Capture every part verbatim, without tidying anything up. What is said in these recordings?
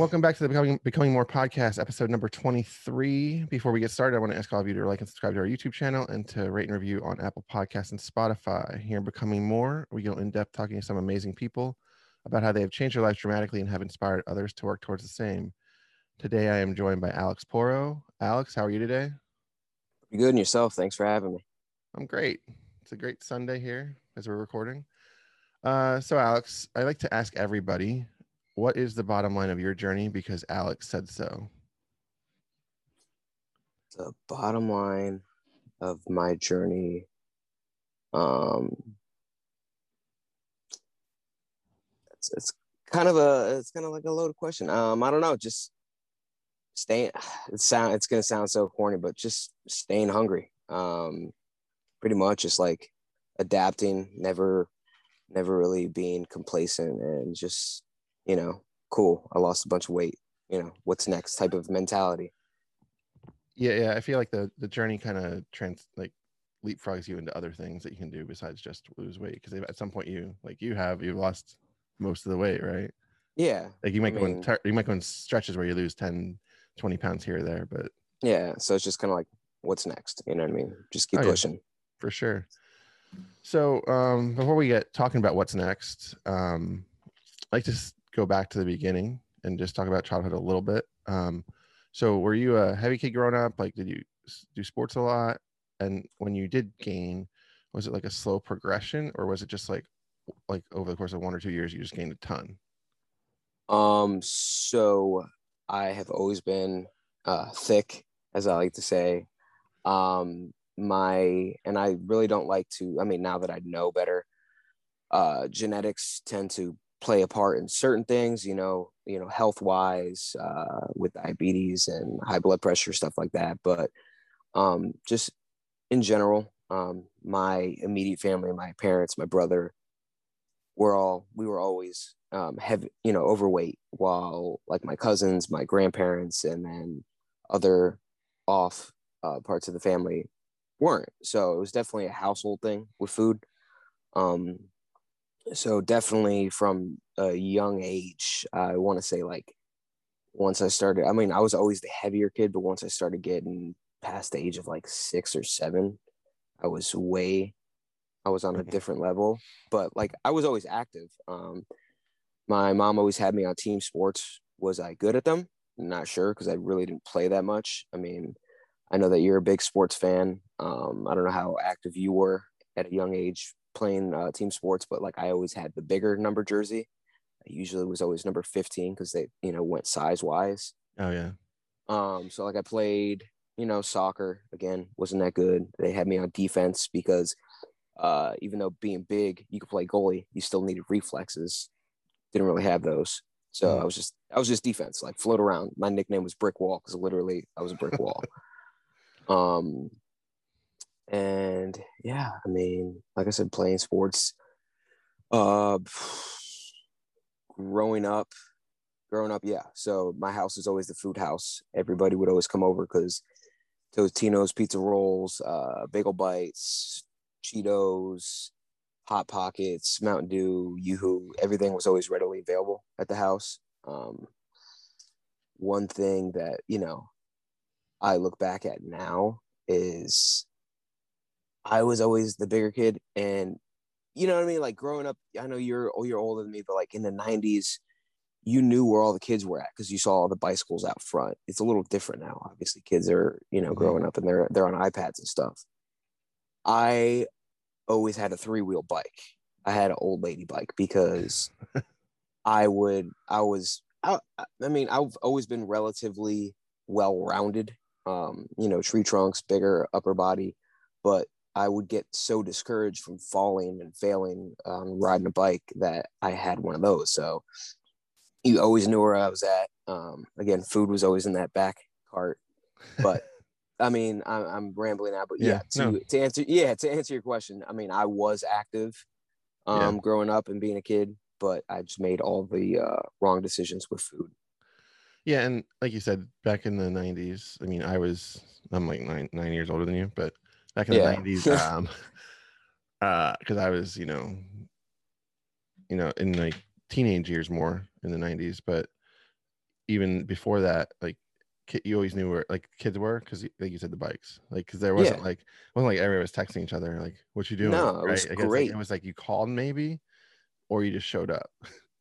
Welcome back to the Becoming, Becoming More podcast, episode number twenty-three. Before we get started, I want to ask all of you to like and subscribe to our YouTube channel and to rate and review on Apple Podcasts and Spotify. Here in Becoming More, we go in-depth talking to some amazing people about how they have changed their lives dramatically and have inspired others to work towards the same. Today, I am joined by Alex Porro. Alex, how are you today? Good, and yourself? Thanks for having me. I'm great. It's a great Sunday here as we're recording. Uh, so, Alex, I like to ask everybody, what is the bottom line of your journey because Alex said so? The bottom line of my journey, um, it's, it's kind of a it's kind of like a loaded question. Um, I don't know, just staying. It sound it's gonna sound so corny, but just staying hungry. Um, pretty much, just like adapting, never, never really being complacent, and just, you know, cool, I lost a bunch of weight, you know, what's next type of mentality. Yeah, yeah. I feel like the, the journey kind of trans like leapfrogs you into other things that you can do besides just lose weight. Because at some point you, like you have, you've lost most of the weight, right? Yeah. Like you might, I mean, go in, you might go in stretches where you lose ten, twenty pounds here or there, but. Yeah. So it's just kind of like, what's next? You know what I mean? Just keep oh, pushing. Yeah, for sure. So um, before we get talking about what's next, um, I'd like to go back to the beginning and just talk about childhood a little bit. Um, so were you a heavy kid growing up? Like, did you do sports a lot? And when you did gain, was it like a slow progression, or was it just like, like over the course of one or two years, you just gained a ton? Um, so I have always been uh, thick, as I like to say. Um, my, and I really don't like to, I mean, now that I know better, uh, genetics tend to play a part in certain things, you know, you know, health wise, uh, with diabetes and high blood pressure, stuff like that. But um, just in general, um, my immediate family, my parents, my brother, we're all, we were always um, heavy, you know, overweight, while like my cousins, my grandparents, and then other off uh, parts of the family weren't. So it was definitely a household thing with food. Um, So definitely from a young age, I want to say like once I started, I mean, I was always the heavier kid, but once I started getting past the age of like six or seven, I was way, I was on a different level, but like I was always active. Um, my mom always had me on team sports. Was I good at them? Not sure, because I really didn't play that much. I mean, I know that you're a big sports fan. Um, I don't know how active you were at a young age playing uh, team sports, but like I always had the bigger number jersey. I usually was always number fifteen because they, you know, went size wise. Oh yeah. Um. So like I played, you know, soccer. Again, wasn't that good. They had me on defense because, uh, even though being big, you could play goalie, you still needed reflexes. Didn't really have those. So mm. I was just, I was just defense, like float around. My nickname was Brick Wall because literally I was a brick wall. um. And yeah, I mean, like I said, playing sports, uh, growing up, growing up. Yeah. So my house is always the food house. Everybody would always come over because Totino's, pizza rolls, uh, Bagel Bites, Cheetos, Hot Pockets, Mountain Dew, Yoo-hoo, everything was always readily available at the house. Um, one thing that, you know, I look back at now is, I was always the bigger kid, and you know what I mean? Like growing up, I know you're you're older than me, but like in the nineties, you knew where all the kids were at because you saw all the bicycles out front. It's a little different now. Obviously, kids are, you know, growing up and they're they're on iPads and stuff. I always had a three-wheel bike. I had an old lady bike because I would I was I, I mean, I've always been relatively well-rounded, um, you know, tree trunks, bigger upper body, but I would get so discouraged from falling and failing um, riding a bike that I had one of those. So you always knew where I was at. Um, again, food was always in that back cart. But I mean, I'm, I'm rambling now. But yeah, yeah to, no. to answer, yeah, to answer your question, I mean, I was active um, yeah. growing up and being a kid, but I just made all the uh, wrong decisions with food. Yeah, and like you said, back in the nineties, I mean, I was I'm like nine nine years older than you, but. Back in yeah. the nineties, um, uh, because I was, you know, you know, in like teenage years more in the nineties, but even before that, like you always knew where like kids were, because like you said, the bikes, like because there wasn't yeah. like it wasn't like everyone was texting each other like what you doing. No, right? It was great. Like, it was like you called maybe, or you just showed up.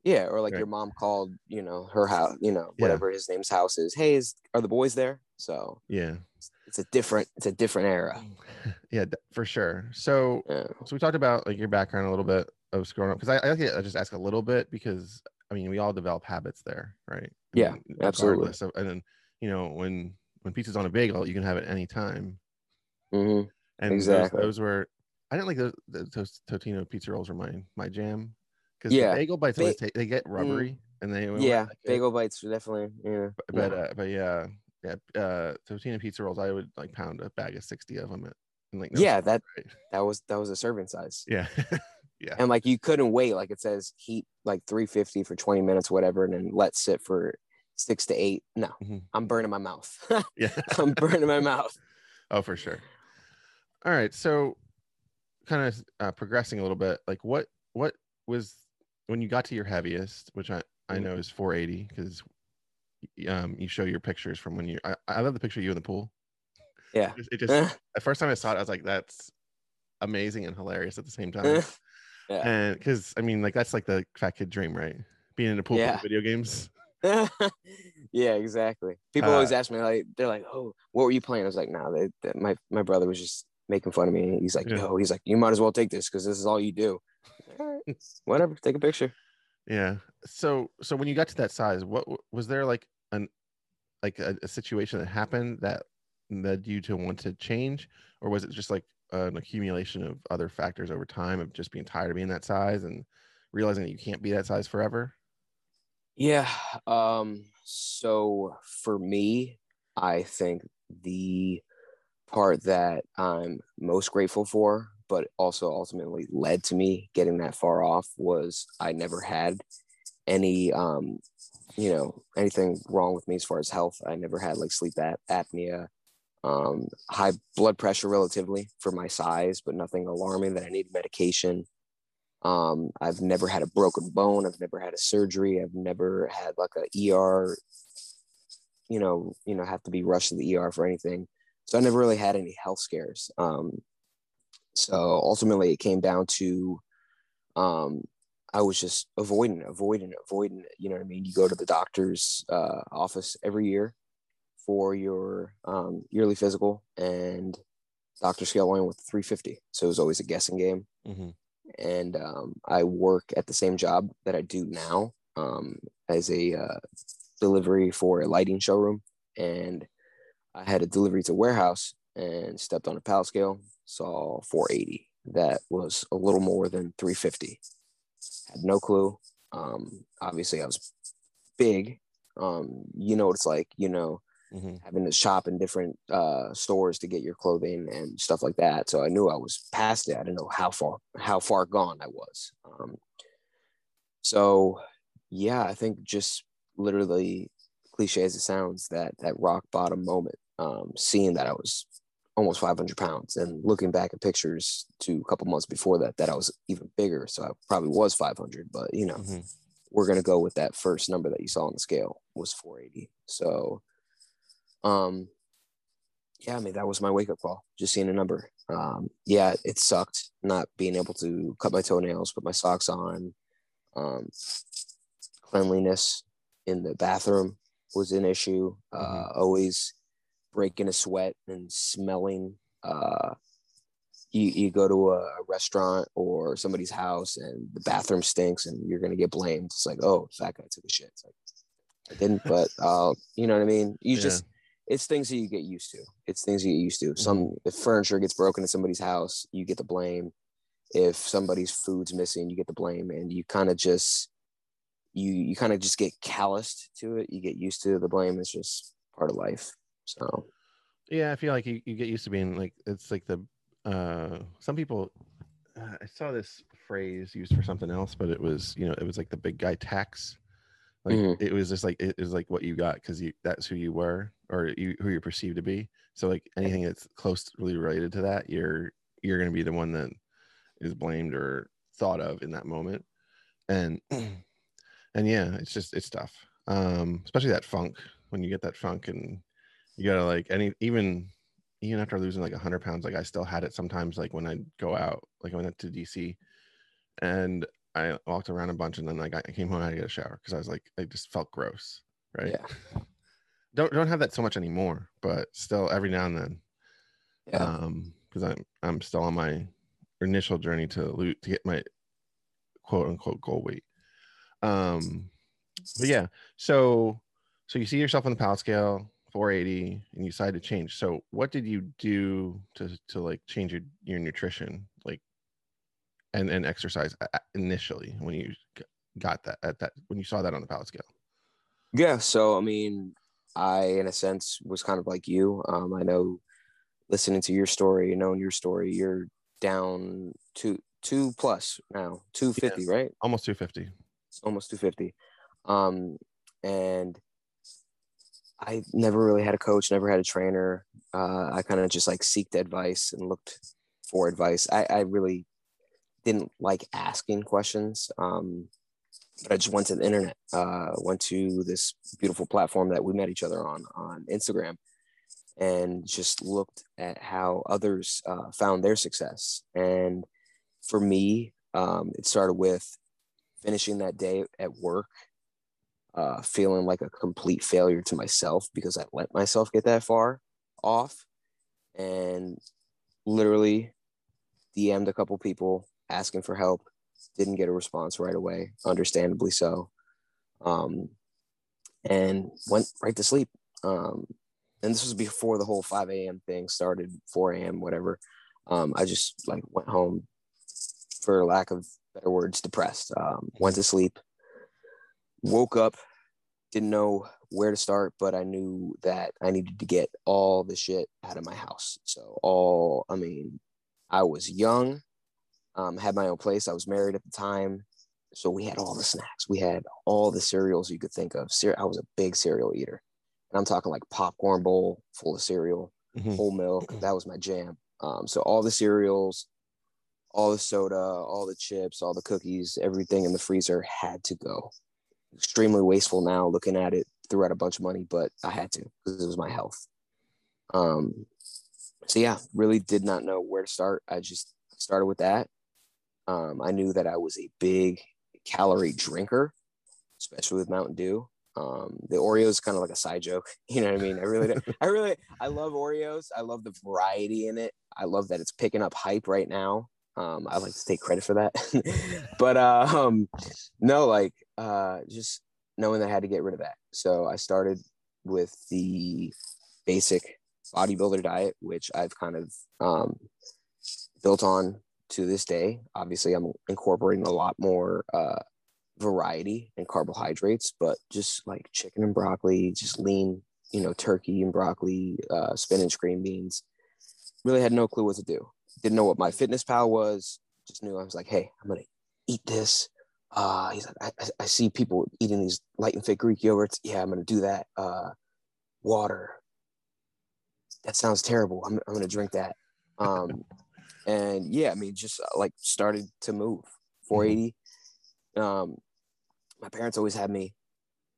Yeah, or like right. your mom called, you know, her house, you know, whatever yeah. his name's house is. Hey, is, are the boys there? So yeah, it's, it's a different, it's a different era. yeah, for sure. So yeah. so we talked about like your background a little bit of growing up, because I I like to just ask a little bit, because I mean we all develop habits there, right? Yeah, I mean, absolutely. So, and then you know when when pizza's on a bagel, you can have it any time. Mm-hmm. And exactly. those, those were I didn't like those, those Totino pizza rolls were my my jam. Because yeah. the bagel bites ba- take, they get rubbery mm. and they yeah like bagel bites are definitely yeah but but yeah uh, but yeah, yeah uh Totino pizza rolls I would like pound a bag of sixty of them at, and, like, no yeah that right. that was that was a serving size yeah yeah and like you couldn't wait, like it says heat like three fifty for twenty minutes whatever and then let sit for six to eight. No mm-hmm. I'm burning my mouth. yeah I'm burning my mouth. Oh, for sure. All right, so kind of uh, progressing a little bit, like what what was when you got to your heaviest, which I, I know is four eighty, because um, you show your pictures from when you, I, I love the picture of you in the pool. Yeah. It just, it just the first time I saw it, I was like, that's amazing and hilarious at the same time. yeah. And cause I mean, like, that's like the fat kid dream, right? Being in a pool yeah. playing video games. yeah, exactly. People uh, always ask me, like, they're like, oh, what were you playing? I was like, no, they, they, my, my brother was just making fun of me. He's like, yeah. no, he's like, you might as well take this, cause this is all you do. All right, whatever, take a picture. Yeah. So so when you got to that size, what was there like an like a, a situation that happened that led you to want to change, or was it just like an accumulation of other factors over time of just being tired of being that size and realizing that you can't be that size forever? Yeah. Um so for me, I think the part that I'm most grateful for, but also ultimately led to me getting that far off, was I never had any, um, you know, anything wrong with me as far as health. I never had like sleep ap- apnea, um, high blood pressure relatively for my size, but nothing alarming that I needed medication. Um, I've never had a broken bone. I've never had a surgery. I've never had like a E R, you know, you know, have to be rushed to the E R for anything. So I never really had any health scares. Um, So ultimately, it came down to um, I was just avoiding, avoiding, avoiding. You know what I mean? You go to the doctor's uh, office every year for your um, yearly physical, and doctor scale went with three fifty. So it was always a guessing game. Mm-hmm. And um, I work at the same job that I do now um, as a uh, delivery for a lighting showroom. And I had a delivery to warehouse and stepped on a pallet scale. Saw four eighty. That was a little more than three fifty. Had no clue. Um, obviously, I was big. Um, you know what it's like, you know, mm-hmm. having to shop in different uh, stores to get your clothing and stuff like that. So I knew I was past it. I didn't know how far how far gone I was. Um, so, yeah, I think just literally, cliche as it sounds, that that rock bottom moment, um, seeing that I was almost five hundred pounds, and looking back at pictures to a couple months before that, that I was even bigger. So I probably was five hundred, but you know, mm-hmm. we're going to go with that first number that you saw on the scale was four eighty. So, um, yeah, I mean, that was my wake up call, just seeing a number. Um, yeah, it sucked not being able to cut my toenails, put my socks on. Um, cleanliness in the bathroom was an issue. Mm-hmm. Uh, always breaking a sweat and smelling. Uh, you, you go to a restaurant or somebody's house and the bathroom stinks and you're going to get blamed. It's like, oh, fat guy took a shit. It's like, I didn't, but uh, you know what I mean? You yeah. just, it's things that you get used to. It's things you get used to. Some, mm-hmm. if furniture gets broken in somebody's house, you get the blame. If somebody's food's missing, you get the blame. And you kind of just, you, you kind of just get calloused to it. You get used to the blame. It's just part of life. So yeah, I feel like you, you get used to being like, it's like the uh some people uh, I saw this phrase used for something else, but it was, you know, it was like the big guy tax, like mm-hmm. it was just like it was like what you got because you that's who you were, or you who you're perceived to be. So like anything that's closely related to that, you're you're going to be the one that is blamed or thought of in that moment. And and yeah, it's just it's tough. um, especially that funk. When you get that funk and you gotta like any even even after losing like one hundred pounds, like I still had it sometimes. Like when I go out, like I went to D C and I walked around a bunch, and then like I came home and I got a shower because I was like, I just felt gross, right? Yeah. Don't don't have that so much anymore, but still every now and then. Yeah. Um, because I'm I'm still on my initial journey to lo- to get my quote unquote goal weight. Um, but yeah, so so you see yourself on the P A L scale, four eighty, and you decide to change. So what did you do to to like change your, your nutrition, like and and exercise initially when you got that at that when you saw that on the P A L scale? Yeah, so I mean, I in a sense was kind of like you. Um, I know listening to your story, knowing your story, you're down two two plus now, two fifty, yes, right? Almost two fifty. Almost two fifty. Um, and I never really had a coach, never had a trainer. Uh, I kind of just like seeked advice and looked for advice. I, I really didn't like asking questions, um, but I just went to the internet, uh, went to this beautiful platform that we met each other on, on Instagram, and just looked at how others uh, found their success. And for me, um, it started with finishing that day at work, uh, feeling like a complete failure to myself because I let myself get that far off, and literally D M'd a couple people asking for help. Didn't get a response right away, understandably so, um, and went right to sleep. Um, and this was before the whole five a.m. thing started, four a.m., whatever. Um, I just like went home, for lack of better words, depressed. Um, went to sleep, woke up, didn't know where to start, but I knew that I needed to get all the shit out of my house. So all, I mean, I was young, um, had my own place. I was married at the time. So we had all the snacks. We had all the cereals you could think of. Cere- I was a big cereal eater. And I'm talking like popcorn bowl full of cereal, mm-hmm. whole milk. That was my jam. Um, so all the cereals, all the soda, all the chips, all the cookies, everything in the freezer had to go. Extremely wasteful now looking at it, threw out a bunch of money, but I had to because it was my health. Um, so yeah, really did not know where to start. I just started with that. Um, I knew that I was a big calorie drinker, especially with Mountain Dew. Um, the Oreos kind of like a side joke, you know what I mean? I really, don't, I really, I love Oreos. I love the variety in it. I love that it's picking up hype right now. Um, I like to take credit for that, but, uh, um, no, like, uh, just knowing that I had to get rid of that. So I started with the basic bodybuilder diet, which I've kind of, um, built on to this day. Obviously I'm incorporating a lot more, uh, variety and carbohydrates, but just like chicken and broccoli, just lean, you know, turkey and broccoli, uh, spinach, green beans. Really had no clue what to do. Didn't know what my Fitness Pal was. Just knew I was like, hey, I'm gonna eat this. Uh, he's like, I, I see people eating these light and fit Greek yogurts. Yeah, I'm gonna do that. Uh, water. That sounds terrible. I'm I'm gonna drink that. Um, and yeah, I mean, just like started to move four eighty. Mm-hmm. Um, my parents always had me,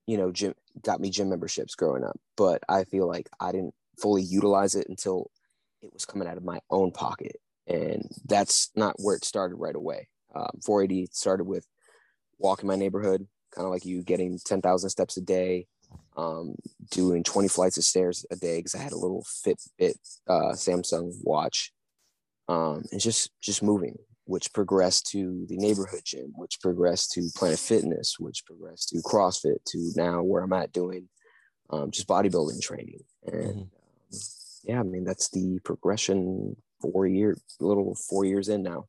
you know, gym, got me gym memberships growing up, but I feel like I didn't fully utilize it until it was coming out of my own pocket. And that's not where it started right away. Um, four eighty started with walking my neighborhood, kind of like you, getting ten thousand steps a day, um, doing twenty flights of stairs a day. Cause I had a little Fitbit, uh, Samsung watch, um, and just, just moving, which progressed to the neighborhood gym, which progressed to Planet Fitness, which progressed to CrossFit, to now where I'm at doing um, just bodybuilding training. And um, yeah, I mean, that's the progression four years, a little four years in now.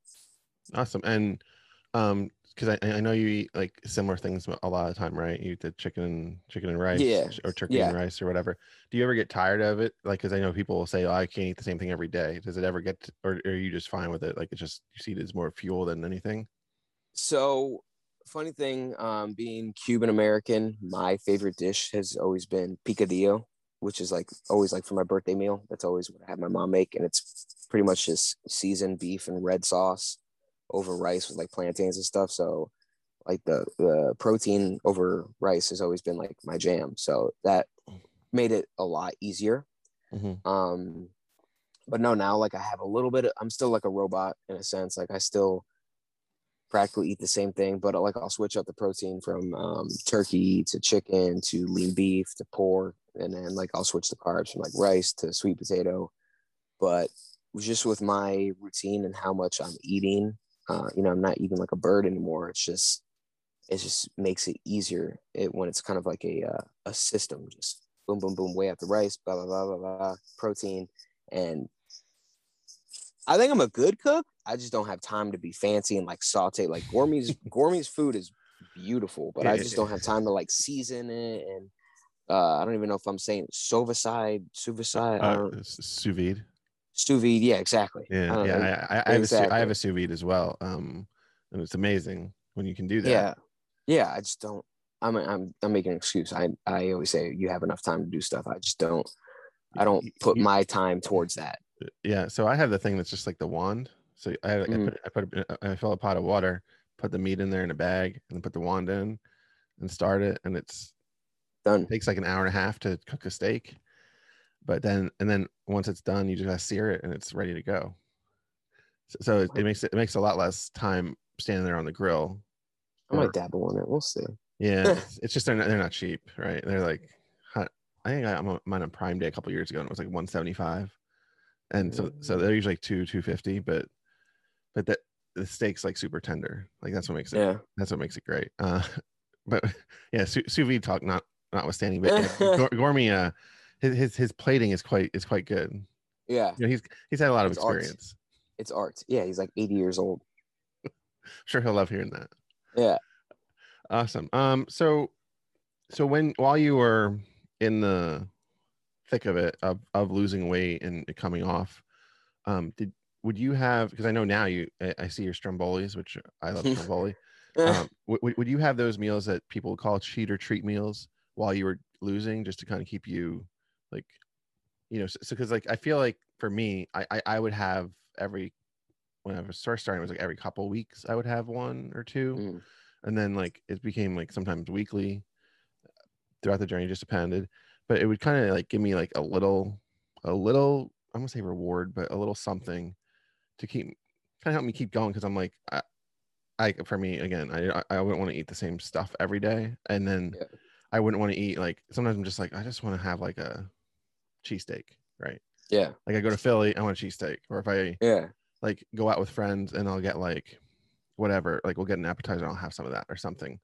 Awesome. And um, because I, I know you eat like similar things a lot of the time, right? You eat the chicken, chicken and rice yeah. or turkey yeah. and rice or whatever. Do you ever get tired of it? Like, because I know people will say, oh, I can't eat the same thing every day. Does it ever get, to, or, or are you just fine with it? Like, it's just, you see it as more fuel than anything? So funny thing, um, being Cuban American, my favorite dish has always been picadillo, which is like always like for my birthday meal. That's always what I have my mom make. And it's pretty much just seasoned beef and red sauce over rice with like plantains and stuff. So like the, the protein over rice has always been like my jam. So that made it a lot easier. Mm-hmm. Um, but no, now like I have a little bit of, I'm still like a robot in a sense. Like I still practically eat the same thing, but like I'll switch up the protein from um, turkey to chicken to lean beef to pork. And then like I'll switch the carbs from like rice to sweet potato. But just with my routine and how much I'm eating, uh, you know, I'm not eating like a bird anymore. It's just, it just makes it easier it, when it's kind of like a uh, a system, just boom, boom, boom, way out the rice, blah, blah, blah, blah, blah, protein. And I think I'm a good cook. I just don't have time to be fancy and like saute. Like Gourmet's, Gourmet's food is beautiful, but I just don't have time to like season it. And uh, I don't even know if I'm saying sous vide, sous vide. Uh, sous vide. Sous vide, yeah, exactly. Yeah, I yeah. Know, I, I, I, exactly. Have a, I have a sous vide as well, um, and it's amazing when you can do that. Yeah, yeah. I just don't. I'm, I'm, I'm making an excuse. I, I always say you have enough time to do stuff. I just don't. I don't put you, my time towards that. Yeah. So I have the thing that's just like the wand. So I, like, mm-hmm. I put, I put, I fill a pot of water, put the meat in there in a bag, and then put the wand in, and start it, and it's done. It takes like an hour and a half to cook a steak. But then, and then once it's done, you just gotta sear it and it's ready to go. So, so it, it makes it, it makes a lot less time standing there on the grill. I might or, dabble on it. We'll see. Yeah, it's, it's just they're not, they're not cheap, right? They're like, I think I, I'm on mine on Prime Day a couple years ago, and it was like one seventy-five, and so so they're usually like two two fifty, but but that the steak's like super tender, like that's what makes it. Yeah. That's what makes it great. Uh, but yeah, sous vide talk not notwithstanding, but yeah, Gourmet. Uh, His, his his plating is quite is quite good. Yeah, you know, he's he's had a lot of it's experience. Art. It's art. Yeah, he's like eighty years old. Sure, he'll love hearing that. Yeah, awesome. Um, so so when while you were in the thick of it of, of losing weight and coming off, um, did would you have? Because I know now you I, I see your Strombolis, which I love Stromboli. um, would would you have those meals that people call cheat or treat meals while you were losing, just to kind of keep you? Like, you know, so because so like I feel like for me, I, I I would have every when I was first starting, it was like every couple weeks I would have one or two, mm. and then like it became like sometimes weekly throughout the journey, just depended. But it would kind of like give me like a little, a little I'm gonna say reward, but a little something to keep kind of help me keep going because I'm like I, I for me again I I wouldn't want to eat the same stuff every day, and then yeah. I wouldn't want to eat like sometimes I'm just like I just want to have like a cheesesteak, right? Yeah, like I go to Philly, I want a cheesesteak. Or if I yeah like go out with friends and I'll get like whatever, like we'll get an appetizer and I'll have some of that or something.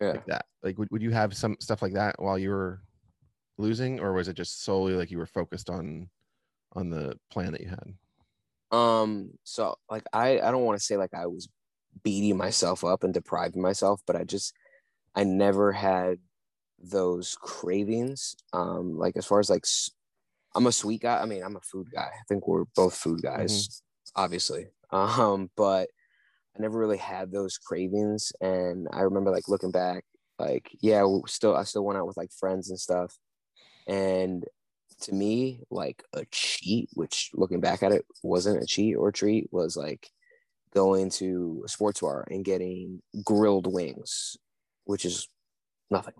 Yeah, like that. Like would, would you have some stuff like that while you were losing, or was it just solely like you were focused on on the plan that you had? Um so like I I don't want to say like I was beating myself up and depriving myself, but I just I never had those cravings. Um like as far as like I'm a sweet guy. I mean, I'm a food guy. I think we're both food guys, mm-hmm. obviously. Um, but I never really had those cravings. And I remember like looking back, like, yeah, we still, I still went out with like friends and stuff. And to me, like a cheat, which looking back at it wasn't a cheat or treat, was like going to a sports bar and getting grilled wings, which is nothing.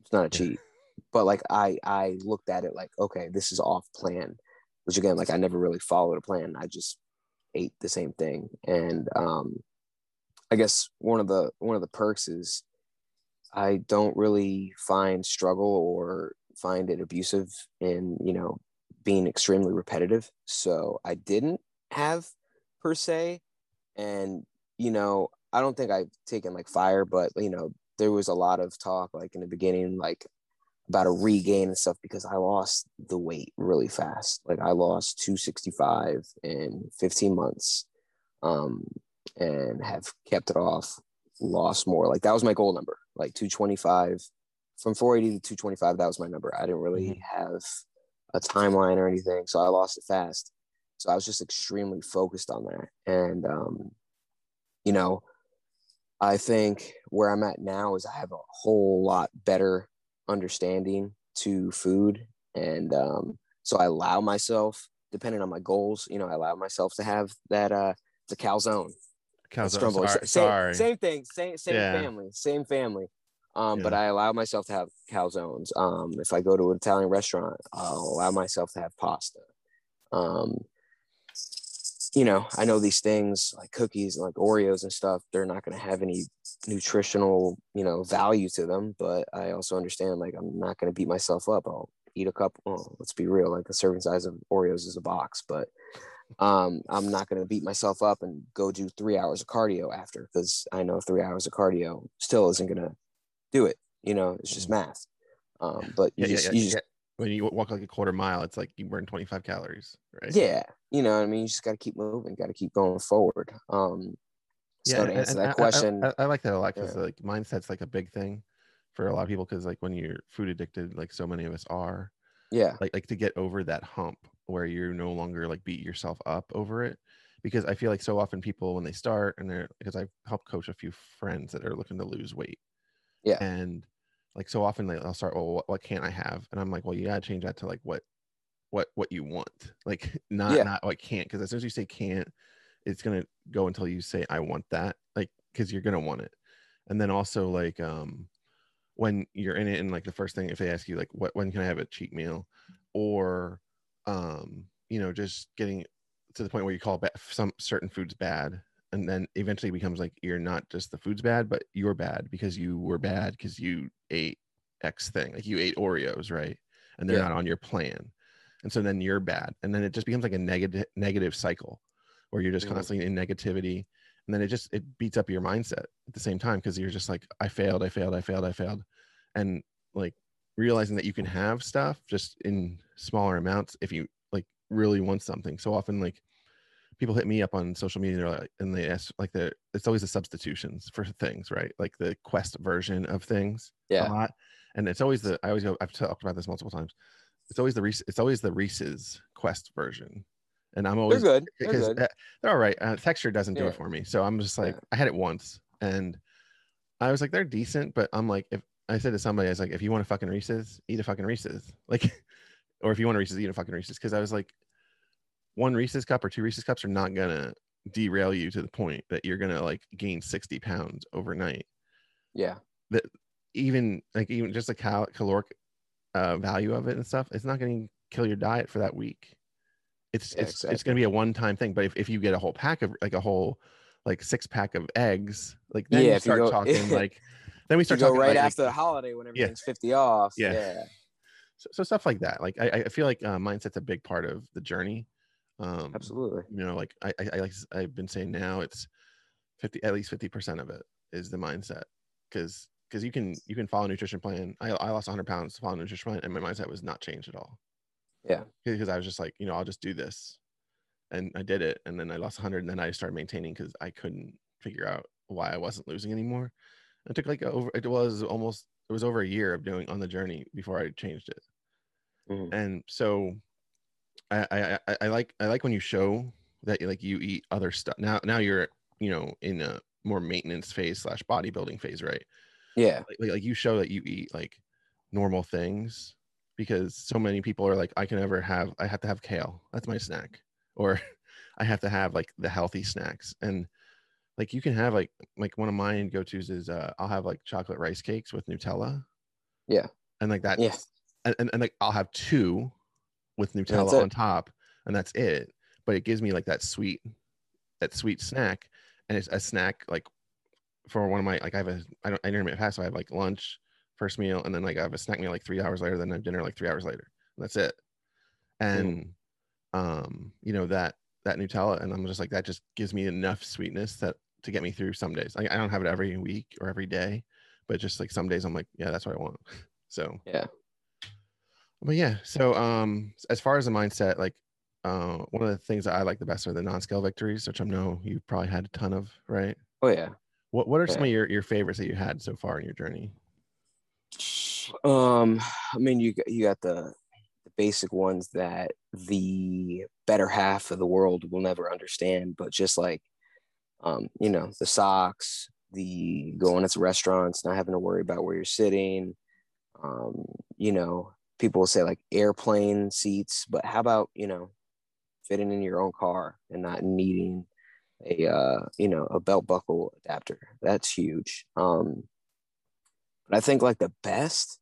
It's not a cheat. But like I, I looked at it like, okay, this is off plan, which again, like I never really followed a plan. I just ate the same thing. And um, I guess one of the one of the perks is I don't really find struggle or find it abusive in, you know, being extremely repetitive. So I didn't have per se, and you know, I don't think I've taken like fire, but you know, there was a lot of talk like in the beginning, like. About a regain and stuff because I lost the weight really fast. Like I lost two sixty-five in fifteen months um, and have kept it off, lost more. Like that was my goal number, like two twenty-five from four eighty to two twenty-five. That was my number. I didn't really have a timeline or anything. So I lost it fast. So I was just extremely focused on that. And, um, you know, I think where I'm at now is I have a whole lot better understanding to food, and um so I allow myself, depending on my goals, you know, I allow myself to have that uh the calzone struggle. Sorry, same, sorry. same thing, same same yeah. family, same family. Um, yeah. But I allow myself to have calzones. Um, if I go to an Italian restaurant, I'll allow myself to have pasta. Um, you know, I know these things like cookies and like Oreos and stuff, they're not going to have any nutritional, you know, value to them. But I also understand, like, I'm not going to beat myself up. I'll eat a couple, well, let's be real, like a serving size of Oreos is a box, but um, I'm not going to beat myself up and go do three hours of cardio after, because I know three hours of cardio still isn't going to do it. You know, it's just math. Um, but you yeah, just, yeah, yeah. you just, when you walk like a quarter mile, it's like you burn twenty-five calories, right? Yeah. You know what I mean? You just got to keep moving, got to keep going forward. Um, so yeah, to answer that I, question. I, I, I like that a lot, because yeah. like mindset's like a big thing for a lot of people, because like when you're food addicted, like so many of us are, yeah, like, like to get over that hump where you're no longer like beat yourself up over it. Because I feel like so often people, when they start and they're, because I've helped coach a few friends that are looking to lose weight. Yeah. And like so often they'll start, well, what, what can't I have? And I'm like, well, you gotta change that to like what, what, what you want. Like not, yeah. not like can't. Because as soon as you say can't, it's gonna go until you say I want that. Like, because you're gonna want it. And then also like, um, when you're in it, and like the first thing if they ask you like, what, when can I have a cheat meal, or, um, you know, just getting to the point where you call ba- some certain foods bad. And then eventually becomes like, you're not just the food's bad, but you're bad because you were bad because you ate X thing. Like you ate Oreos, right? And they're yeah. not on your plan. And so then you're bad. And then it just becomes like a negative negative cycle where you're just mm-hmm. constantly in negativity. And then it just, it beats up your mindset at the same time, because you're just like, I failed, I failed, I failed, I failed. And like realizing that you can have stuff just in smaller amounts if you like really want something. So often like, people hit me up on social media, they're like, and they ask like the, it's always the substitutions for things, right? Like the Quest version of things yeah. a lot. And it's always the, I always go, I've talked about this multiple times. It's always the Reese, it's always the Reese's Quest version. And I'm always they're good. They're, good. Uh, they're all right. Uh, texture doesn't yeah. do it for me. So I'm just like, yeah. I had it once and I was like, they're decent, but I'm like, if I said to somebody, I was like, if you want a fucking Reese's, eat a fucking Reese's. Like, or if you want a Reese's, eat a fucking Reese's. Cause I was like, one Reese's cup or two Reese's cups are not going to derail you to the point that you're going to like gain sixty pounds overnight. Yeah. That even like, even just the cal- caloric uh, value of it and stuff, it's not going to kill your diet for that week. It's, yeah, it's, exactly. it's going to be a one-time thing. But if, if you get a whole pack of like a whole, like six pack of eggs, like then yeah, you start you go, talking like, then we start talking right like, after like, the holiday when everything's yeah. fifty off. Yeah. yeah. So, so stuff like that. Like I, I feel like uh, mindset's a big part of the journey. Um, absolutely. You know, like I, I, I like I've been saying now, it's fifty, at least fifty percent of it is the mindset, because because you can you can follow a nutrition plan. I I lost one hundred pounds to follow a nutrition plan, and my mindset was not changed at all. Yeah, because I was just like, you know, I'll just do this, and I did it, and then I lost one hundred, and then I started maintaining because I couldn't figure out why I wasn't losing anymore. It took like over it was almost it was over a year of doing on the journey before I changed it, mm-hmm. and so. I, I I like I like when you show that you like you eat other stuff. Now now you're you know in a more maintenance phase slash bodybuilding phase, right? Yeah. Like, like you show that you eat like normal things, because so many people are like, I can never have I have to have kale. That's my snack. Or I have to have like the healthy snacks. And like you can have like like one of my go-tos is uh, I'll have like chocolate rice cakes with Nutella. Yeah. And like that. Yes. Yeah. And, and and like I'll have two with Nutella on top, and that's it. But it gives me like that sweet, that sweet snack, and it's a snack like for one of my like I have a I don't I intermittent fast, so I have like lunch first meal, and then like I have a snack meal like three hours later, then I have dinner like three hours later. And that's it. And mm. um, you know that that Nutella, and I'm just like that just gives me enough sweetness that to get me through some days. Like I don't have it every week or every day, but just like some days I'm like yeah that's what I want. So yeah. But yeah, so um, as far as the mindset, like uh, one of the things that I like the best are the non-scale victories, which I know you probably had a ton of, right? Oh yeah. What What are yeah. some of your, your favorites that you had so far in your journey? Um, I mean, you you got the, the basic ones that the better half of the world will never understand, but just like um, you know, the socks, the going to restaurants, not having to worry about where you're sitting, um, you know. People will say like airplane seats, but how about, you know, fitting in your own car and not needing a uh, you know, a belt buckle adapter. That's huge. Um, but I think like the best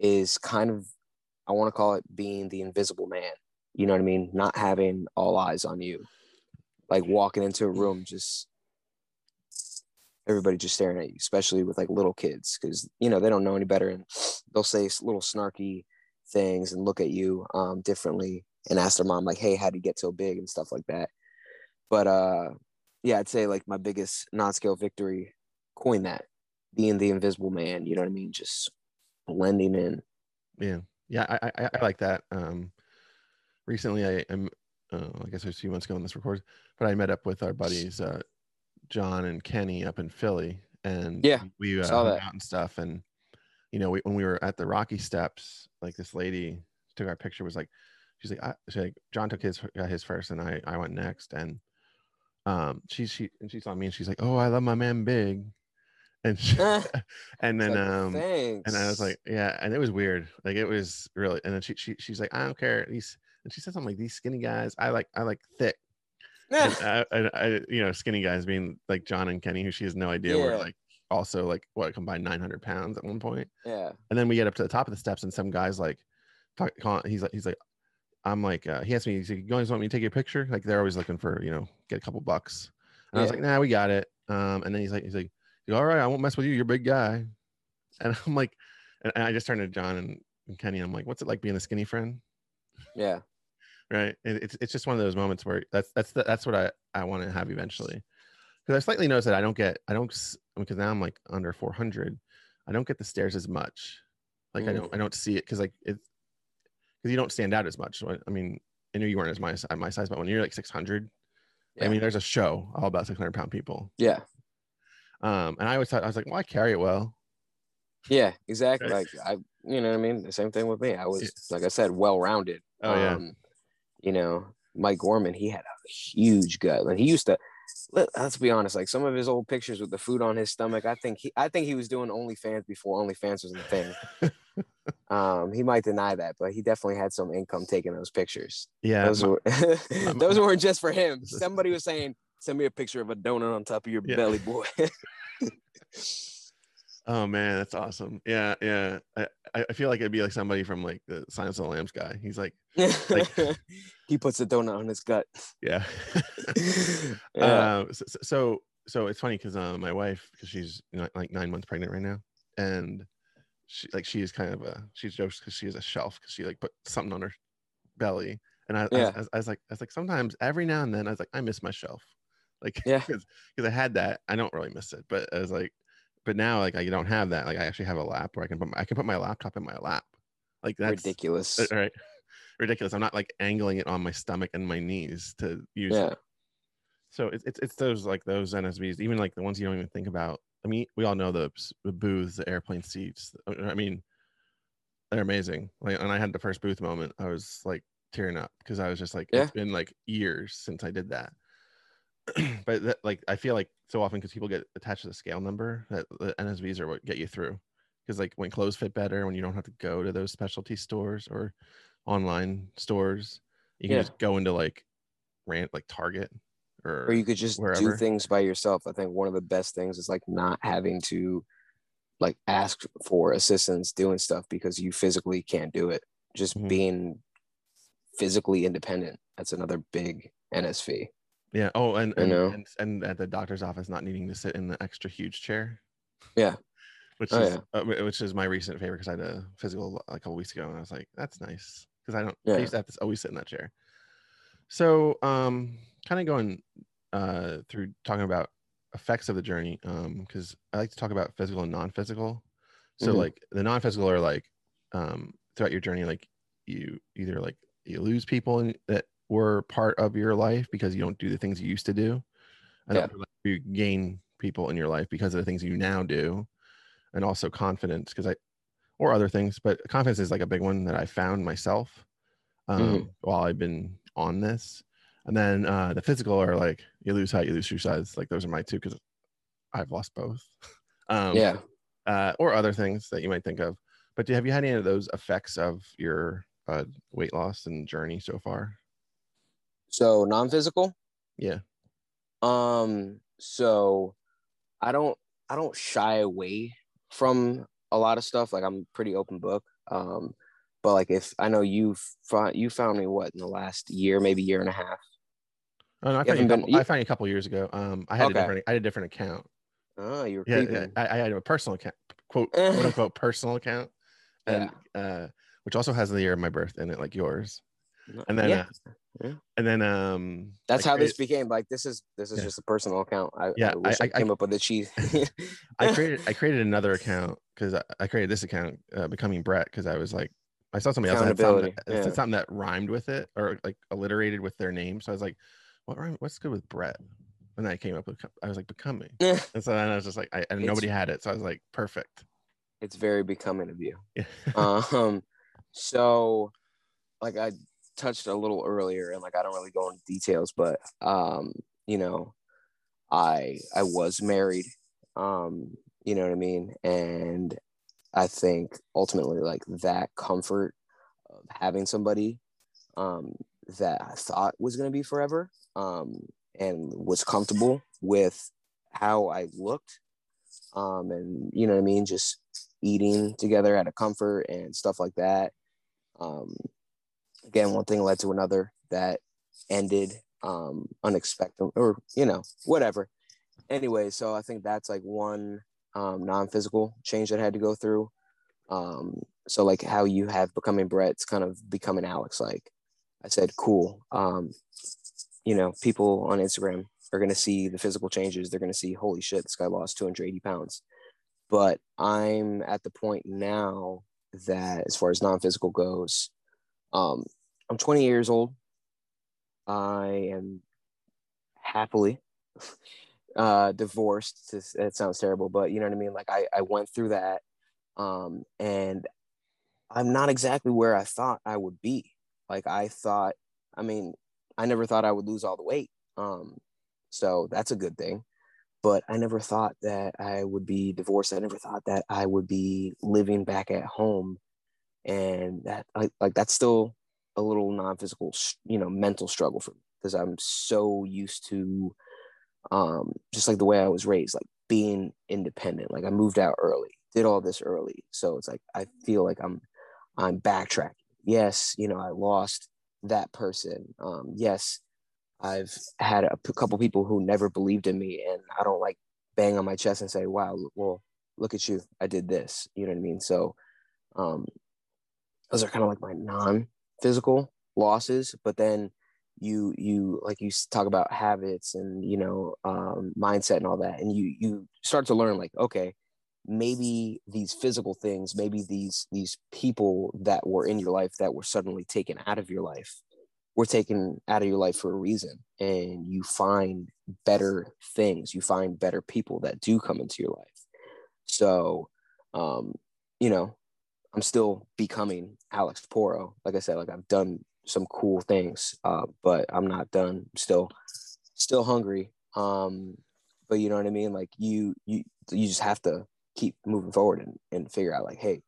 is kind of, I want to call it being the invisible man. You know what I mean? Not having all eyes on you, like walking into a room, just everybody just staring at you, especially with like little kids, because you know they don't know any better, and they'll say little snarky things and look at you um, differently, and ask their mom like, "Hey, how do you get so big?" and stuff like that. But uh, yeah, I'd say like my biggest non-scale victory, coin that, being the invisible man. You know what I mean? Just blending in. Yeah, yeah, I I, I like that. Um, recently, I am. Uh, I guess it was a few months ago when this records, but I met up with our buddies uh, John and Kenny up in Philly, and yeah, we uh, hung out and stuff. And you know, we, when we were at the Rocky Steps, like this lady took our picture. Was like, she's like, I, she's like, John took his got his first, and I I went next. And um, she she and she saw me, and she's like, oh, I love my man big. And she, and then like, um thanks. And I was like, yeah, and it was weird, like it was really. And then she, she she's like, I don't care, these, and she said something like, these skinny guys, I like I like thick. And I, I, I you know, skinny guys being like John and Kenny, who she has no idea yeah. were like also like what combined nine hundred pounds at one point. Yeah. And then we get up to the top of the steps, and some guy's like, talk, call, he's like he's like, I'm like, uh, he asked me, he's like, you guys want me to take your picture? Like they're always looking for, you know, get a couple bucks. And yeah. I was like, nah, we got it. Um, and then he's like, he's like, all right, I won't mess with you, you're a big guy. And I'm like, and I just turned to John and, and Kenny, and I'm like, what's it like being a skinny friend? Yeah. Right. And it's it's just one of those moments where that's that's the, that's what I, I want to have eventually. Because I slightly noticed that I don't get, I don't, because now I'm like under four hundred. I don't get the stares as much. Like mm. I don't I don't see it, because like it's because you don't stand out as much. So I, I mean, I knew you weren't as my my size, but when you're like six hundred, yeah. I mean, there's a show all about six hundred pound people. Yeah. Um, and I always thought, I was like, well, I carry it well. Yeah, exactly. Like I, you know what I mean? The same thing with me. I was, like I said, well-rounded. Oh, yeah. Um, you know, Mike Gorman, he had a huge gut. Like he used to, let, let's be honest, like some of his old pictures with the food on his stomach, I think he, I think he was doing OnlyFans before OnlyFans was a thing. Um, he might deny that, but he definitely had some income taking those pictures. Yeah. Those, my, were, my, those weren't just for him. Somebody was saying, send me a picture of a donut on top of your yeah. belly, boy. Oh man, that's awesome. Yeah, yeah. I, I feel like it'd be like somebody from like the Silence of the Lambs guy. He's like, like he puts a donut on his gut. Yeah. Yeah. Uh, so, so so it's funny because uh, my wife, because she's like nine months pregnant right now, and she like she is kind of a she jokes because she is a shelf, because she like put something on her belly, and I, yeah. I, I, I was like I was like sometimes every now and then I was like I miss my shelf. Like, yeah, because I had that. I don't really miss it, but I was like, but now like I don't have that. Like I actually have a lap where I can put my, I can put my laptop in my lap. Like that's ridiculous. Right, ridiculous. I'm not like angling it on my stomach and my knees to use yeah. it. So it's it's it's those like those N S Vs, even like the ones you don't even think about. I mean, we all know the the booths, the airplane seats. I mean, they're amazing. Like, and I had the first booth moment. I was like tearing up because I was just like, yeah. it's been like years since I did that. But that, like I feel like so often because people get attached to the scale number that the N S Vs are what get you through, because like when clothes fit better, when you don't have to go to those specialty stores or online stores, you can yeah. just go into like rant like Target or, or you could just wherever. Do things by yourself. I think one of the best things is like not having to like ask for assistance doing stuff because you physically can't do it. Just mm-hmm. being physically independent, that's another big N S V. Yeah. Oh, and and, and and at the doctor's office, not needing to sit in the extra huge chair. Yeah. Which oh, is yeah. Uh, which is my recent favorite, because I had a physical like a couple weeks ago, and I was like, that's nice, because I don't yeah. I used to have to always sit in that chair. So, um, kind of going uh through talking about effects of the journey, um, because I like to talk about physical and non-physical. So, mm-hmm. like the non-physical are like, um, throughout your journey, like you either like you lose people in, that were part of your life because you don't do the things you used to do, and yeah. you gain people in your life because of the things you now do, and also confidence, because I or other things, but confidence is like a big one that I found myself um mm-hmm. while I've been on this. And then uh the physical are like you lose height, you lose shoe size. Like those are my two, because I've lost both. um yeah uh or other things that you might think of. But do, have you had any of those effects of your uh weight loss and journey so far? So non-physical? Yeah. Um, so I don't, I don't shy away from a lot of stuff. Like, I'm pretty open book. Um, but like, if I know you found, you found me what in the last year, maybe year and a half. Oh, no, I, found you couple, been, you... I found you a couple years ago. Um, I had okay. a different, I had a different account. Oh, you were yeah, creeping. I, I had a personal account, quote, quote unquote, personal account. And, yeah. uh, which also has the year of my birth in it, like yours. And then, yeah. Uh, yeah. and then, um, that's like, how this I, became like, this is, this is yeah. just a personal account. I, yeah, I, wish I, I came I, up with the cheese. I created, I created another account because I, I created this account, uh, Becoming Brett. Cause I was like, I saw somebody else had something, yeah. said something that rhymed with it or like alliterated with their name. So I was like, what rhyme, what's good with Brett? And I came up with, I was like, Becoming. Yeah. And so then I was just like, I, and nobody it's, had it. So I was like, perfect. It's very becoming of you. Yeah. um, so like I touched a little earlier and like I don't really go into details, but um you know I I was married, um you know what I mean, and I think ultimately like that comfort of having somebody um that I thought was going to be forever um and was comfortable with how I looked um and you know what I mean, just eating together out of comfort and stuff like that. um Again, one thing led to another that ended um, unexpected or, you know, whatever. Anyway, so I think that's like one um, non-physical change that I had to go through. Um, so like how you have Becoming Brett's kind of Becoming Alex. Like I said, cool. Um, you know, people on Instagram are going to see the physical changes. They're going to see, holy shit, this guy lost two hundred eighty pounds. But I'm at the point now that as far as non-physical goes, Um, I'm twenty years old. I am happily uh, divorced. It sounds terrible, but you know what I mean? Like I, I went through that um, and I'm not exactly where I thought I would be. Like I thought, I mean, I never thought I would lose all the weight. Um, so that's a good thing, but I never thought that I would be divorced. I never thought that I would be living back at home. And that like, like that's still a little non-physical, you know, mental struggle for me because I'm so used to um, just like the way I was raised, like being independent. Like I moved out early, did all this early. So it's like, I feel like I'm, I'm backtracking. Yes. You know, I lost that person. Um, yes. I've had a p- couple people who never believed in me and I don't like bang on my chest and say, wow, well, look at you. I did this. You know what I mean? So, um, those are kind of like my non-physical losses, but then you, you like you talk about habits and, you know, um, mindset and all that. And you, you start to learn like, okay, maybe these physical things, maybe these, these people that were in your life that were suddenly taken out of your life were taken out of your life for a reason. And you find better things, you find better people that do come into your life. So, um, you know, I'm still becoming Alex Porro. Like I said, like I've done some cool things, uh, but I'm not done. I'm still, still hungry. Um, but you know what I mean? Like you, you, you just have to keep moving forward and, and figure out like, hey,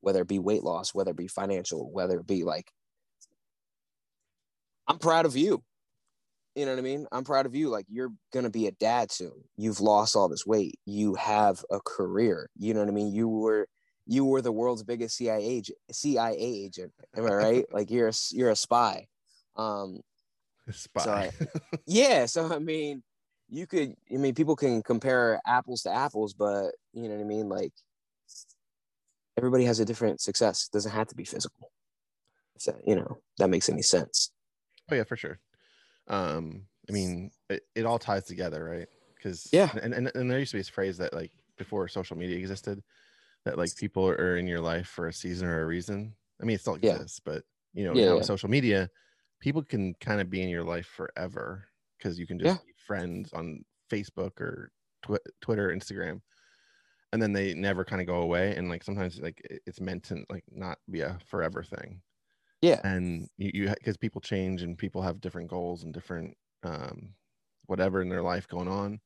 whether it be weight loss, whether it be financial, whether it be like, I'm proud of you. You know what I mean? I'm proud of you. Like you're going to be a dad soon. You've lost all this weight. You have a career. You know what I mean? You were, You were the world's biggest C I A agent, C I A agent. Am I right? Like you're a, you're a spy. Um, a spy. So I, yeah. So, I mean, you could, I mean, people can compare apples to apples, but you know what I mean? Like everybody has a different success. It doesn't have to be physical. So, you know, that makes any sense. Oh yeah, for sure. Um, I mean, it, it all ties together, right? Cause yeah. And, and, and there used to be this phrase that like before social media existed, that like people are in your life for a season or a reason. I mean, it still exists, yeah. but you know, yeah, now yeah. with social media, people can kind of be in your life forever because you can just yeah. be friends on Facebook or tw- Twitter, Instagram, and then they never kind of go away. And like sometimes, like it's meant to like not be a forever thing. Yeah, and you because people change and people have different goals and different um, whatever in their life going on,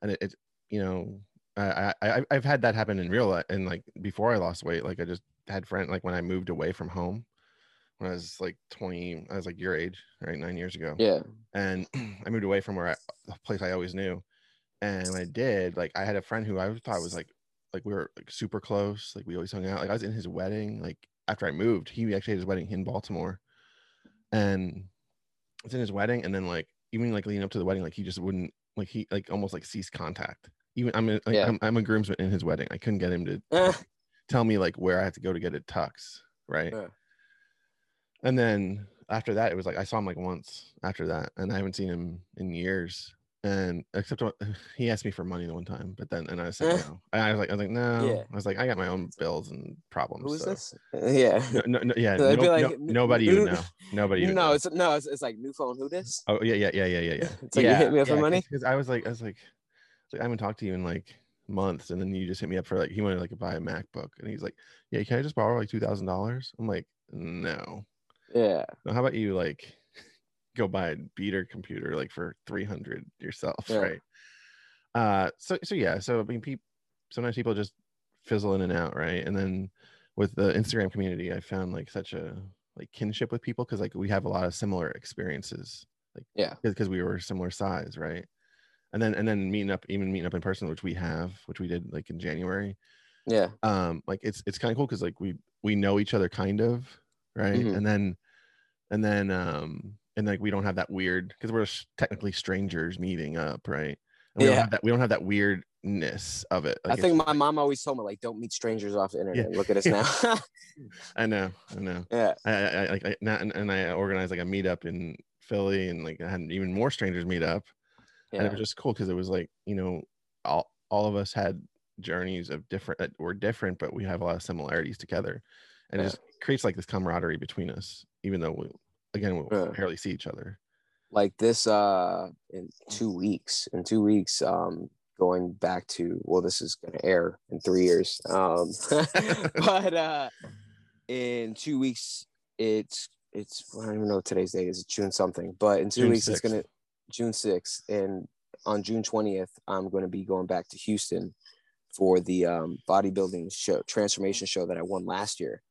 and it, it you know. I, I I've had that happen in real life, and like before I lost weight, like I just had friends like when I moved away from home, when I was like twenty, I was like your age, right? Nine years ago. Yeah. And I moved away from where I, the place I always knew. And when I did, like, I had a friend who I thought was like, like we were like super close. Like we always hung out. Like I was in his wedding, like after I moved, he actually had his wedding in Baltimore, and it's in his wedding. And then like, even like leading up to the wedding, like he just wouldn't, like he like almost like ceased contact. Even I'm a, like, yeah. I'm, I'm a groomsman in his wedding. I couldn't get him to uh. tell me like where I had to go to get a tux. Right. Uh. And then after that, it was like, I saw him like once after that, and I haven't seen him in years. And except he asked me for money the one time, but then, and I said, like, no, and I was like, I was like, no, yeah. I was like, I got my own bills and problems. Who's so. This? Yeah. No, no, no, yeah. So no, like, no, nobody, you know, nobody, you know, it's no, it's, it's like new phone. Who this? Oh yeah. Yeah. Yeah. Yeah. Yeah. Yeah. So yeah, you hit me up yeah, for money. Cause, cause I was like, I was like, I haven't talked to you in like months. And then you just hit me up for like, he wanted like to buy a MacBook, and he's like, yeah, can I just borrow like two thousand dollars? I'm like, no. Yeah. So how about you? Like, go buy a beater computer like for three hundred yourself, yeah. right? Uh, so so yeah, so I mean, people sometimes people just fizzle in and out, right? And then with the Instagram community, I found like such a like kinship with people, because like we have a lot of similar experiences, like yeah, because we were similar size, right? And then and then meeting up, even meeting up in person, which we have, which we did like in January, yeah. Um, like it's it's kind of cool because like we we know each other kind of, right? Mm-hmm. And then and then um. And like we don't have that weird, because we're technically strangers meeting up, right? And we yeah. don't have that. We don't have that weirdness of it. Like I think my like, mom always told me like, don't meet strangers off the internet. Yeah. Look at us now. I know, I know. Yeah. I, I, I, I not, and, and I organized like a meetup in Philly, and like I had even more strangers meet up, yeah. and it was just cool because it was like, you know, all all of us had journeys of different that were different, but we have a lot of similarities together, and yeah. it just creates like this camaraderie between us, even though we. Again, we we'll yeah. barely see each other. Like this, uh, in two weeks, in two weeks, um, going back to, well, this is going to air in three years. Um, but uh, in two weeks, it's, it's, well, I don't even know what today's date is, June something, but in two June weeks, sixth. It's going to, June sixth. And on June twentieth, I'm going to be going back to Houston for the um, bodybuilding show, transformation show that I won last year.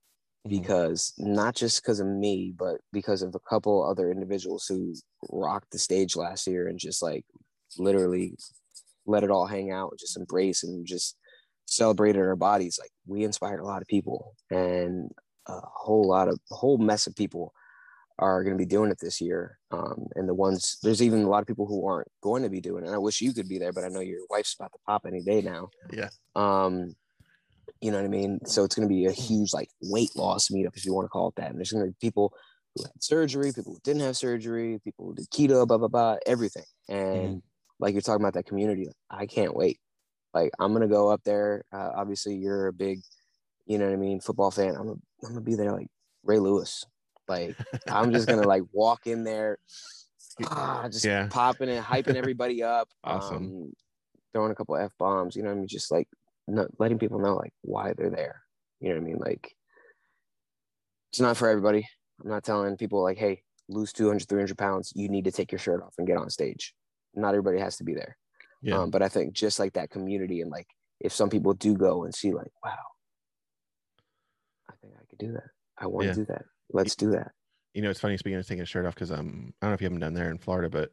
Because not just because of me, but because of a couple other individuals who rocked the stage last year and just like literally let it all hang out, just embrace and just celebrated our bodies. Like we inspired a lot of people, and a whole lot of a whole mess of people are going to be doing it this year. Um, and the ones there's even a lot of people who aren't going to be doing it. And I wish you could be there, but I know your wife's about to pop any day now. Yeah. Um, You know what I mean? So it's going to be a huge like weight loss meetup, if you want to call it that. And there's going to be people who had surgery, people who didn't have surgery, people who did keto, blah, blah, blah, everything. And mm. like you're talking about that community, like, I can't wait. Like I'm going to go up there. Uh, obviously, you're a big, you know what I mean, football fan. I'm going I'm to be there like Ray Lewis. Like I'm just going to like walk in there, ah, just yeah. popping and hyping everybody up. Awesome. Um, throwing a couple of F-bombs, you know what I mean? Just like. Not letting people know like why they're there, you know what I mean? Like it's not for everybody. I'm not telling people like, hey, lose two hundred, three hundred pounds, you need to take your shirt off and get on stage. Not everybody has to be there. Yeah. Um, but I think just like that community, and like if some people do go and see like, wow, I think I could do that, I want yeah. to do that, let's do that. You know, it's funny, speaking of taking a shirt off, because um I don't know if you haven't done there in Florida, but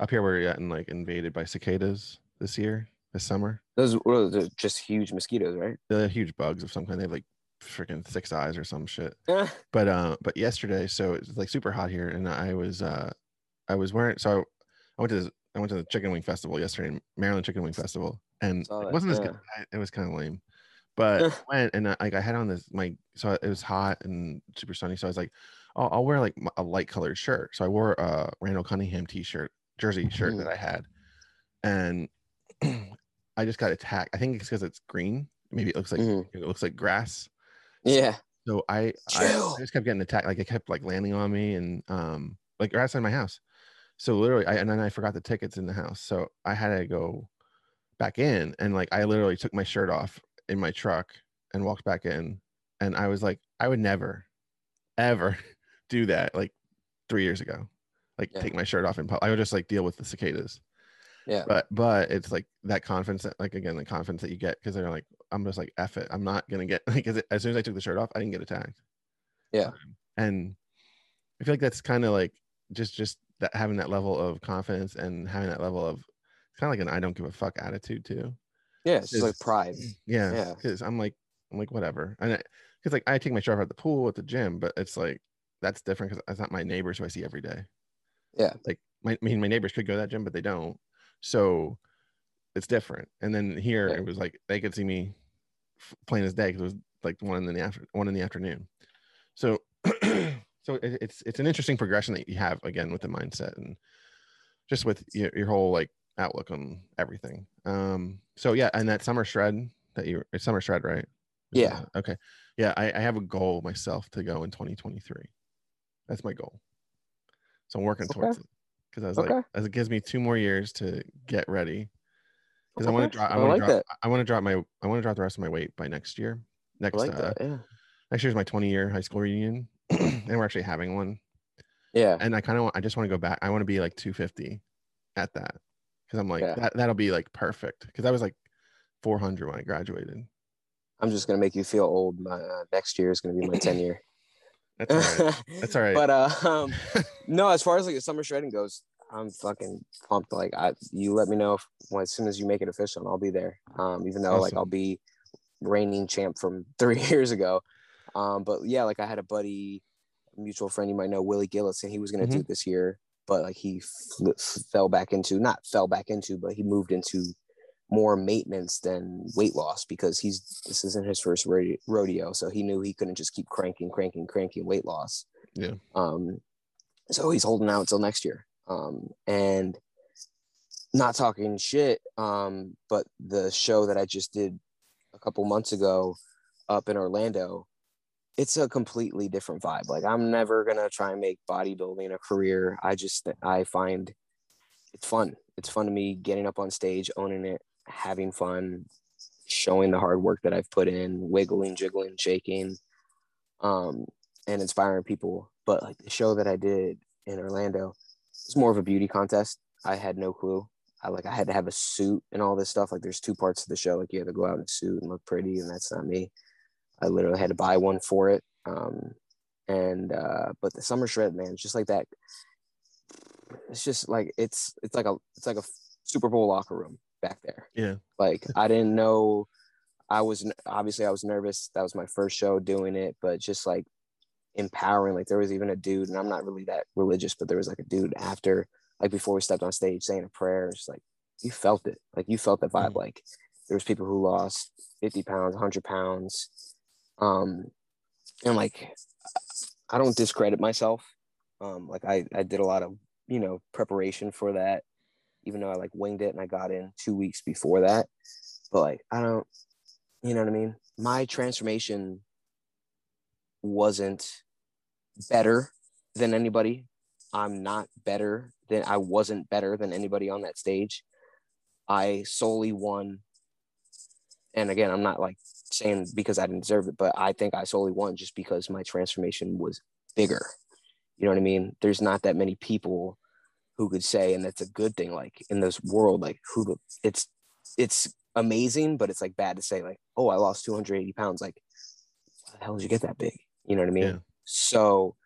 up here we're getting like invaded by cicadas this year. This summer, those were just huge mosquitoes, right? They're huge bugs of some kind. They have like freaking six eyes or some shit. Yeah. But uh, but yesterday, so it's like super hot here, and I was uh, I was wearing. So I, I went to this, I went to the chicken wing festival yesterday, Maryland Chicken Wing Festival, and it wasn't as yeah. good. It was kind of lame, but I went and I, like I had on this my so it was hot and super sunny, so I was like, oh, I'll wear like a light colored shirt. So I wore a Randall Cunningham t-shirt, jersey shirt mm. that I had, and. I just got attacked. I think it's because it's green. Maybe it looks like mm. it looks like grass. Yeah. So I, I, I just kept getting attacked. Like it kept like landing on me, and um like right outside my house. So literally, I and then I forgot the tickets in the house. So I had to go back in, and like I literally took my shirt off in my truck and walked back in. And I was like, I would never, ever do that. Like three years ago, like yeah. take my shirt off and I would just like deal with the cicadas. Yeah, but but it's like that confidence that, like again, the confidence that you get, because they're like, I'm just like F it, I'm not gonna get like, as soon as I took the shirt off, I didn't get attacked. Yeah, and I feel like that's kind of like just just that, having that level of confidence and having that level of kind of like an I don't give a fuck attitude too. Yeah, it's, it's like pride. Yeah, yeah. Because I'm like, I'm like whatever, and because like I take my shower at the pool at the gym, but it's like that's different because it's not my neighbors who I see every day. Yeah, like my, I mean, my neighbors could go to that gym, but they don't, so it's different. And then here, yeah. It was like they could see me plain as day because it was like one in the after one in the afternoon. So, so it, it's it's an interesting progression that you have again with the mindset and just with your, your whole like outlook on everything. Um, so yeah, and that summer shred that you it's summer shred, right? Yeah. Uh, okay. Yeah, I, I have a goal myself to go in twenty twenty-three. That's my goal. So I'm working okay. towards it because I was okay. like, as it gives me two more years to get ready. Because okay. I want to drop. I want like to drop. That. I want to drop my. I want to drop the rest of my weight by next year. Next. Like uh, that, yeah. Next year's my twenty-year high school reunion, and we're actually having one. Yeah. And I kind of want. I just want to go back. I want to be like two fifty at that, because I'm like yeah. that. That'll be like perfect. Because I was like four hundred when I graduated. I'm just gonna make you feel old. My uh, next year is gonna be my ten year. That's all right. That's all right. But uh, um, no, as far as like the summer shredding goes, I'm fucking pumped. Like I, you let me know if, well, as soon as you make it official, and I'll be there. Um, even though awesome. Like I'll be reigning champ from three years ago. Um, but yeah, like I had a buddy, a mutual friend you might know, Willie Gillis, and he was gonna mm-hmm. do it this year, but like he f- f- fell back into not fell back into, but he moved into more maintenance than weight loss because he's this isn't his first rodeo, so he knew he couldn't just keep cranking, cranking, cranking weight loss. Yeah. Um, so he's holding out until next year. Um, and not talking shit, um, but the show that I just did a couple months ago up in Orlando, it's a completely different vibe. Like I'm never gonna try and make bodybuilding a career. I just I find it's fun. It's fun to me getting up on stage, owning it, having fun, showing the hard work that I've put in, wiggling, jiggling, shaking, um, and inspiring people. But like the show that I did in Orlando, it's more of a beauty contest. I had no clue. I like I had to have a suit and all this stuff. Like there's two parts to the show. Like you had to go out in a suit and look pretty, and that's not me. I literally had to buy one for it. Um, and uh, but the summer shred, man, it's just like that. It's just like it's it's like a it's like a Super Bowl locker room back there. Yeah. Like I didn't know. I was obviously I was nervous. That was my first show doing it, but just like. Empowering, like there was even a dude, and I'm not really that religious, but there was like a dude after, like before we stepped on stage, saying a prayer. It's like you felt it, like you felt the vibe. Mm-hmm. Like there was people who lost fifty pounds, one hundred pounds, um, and like I don't discredit myself. Um, like I, I did a lot of you know preparation for that, even though I like winged it and I got in two weeks before that. But like I don't, you know what I mean? My transformation wasn't better than anybody. I'm not better than I wasn't better than anybody on that stage. I solely won. And again, I'm not like saying because I didn't deserve it, but I think I solely won just because my transformation was bigger. You know what I mean? There's not that many people who could say, and that's a good thing, like in this world, like who it's, it's amazing, but it's like bad to say like, oh, I lost two hundred eighty pounds. Like how the hell did you get that big? You know what I mean? Yeah. So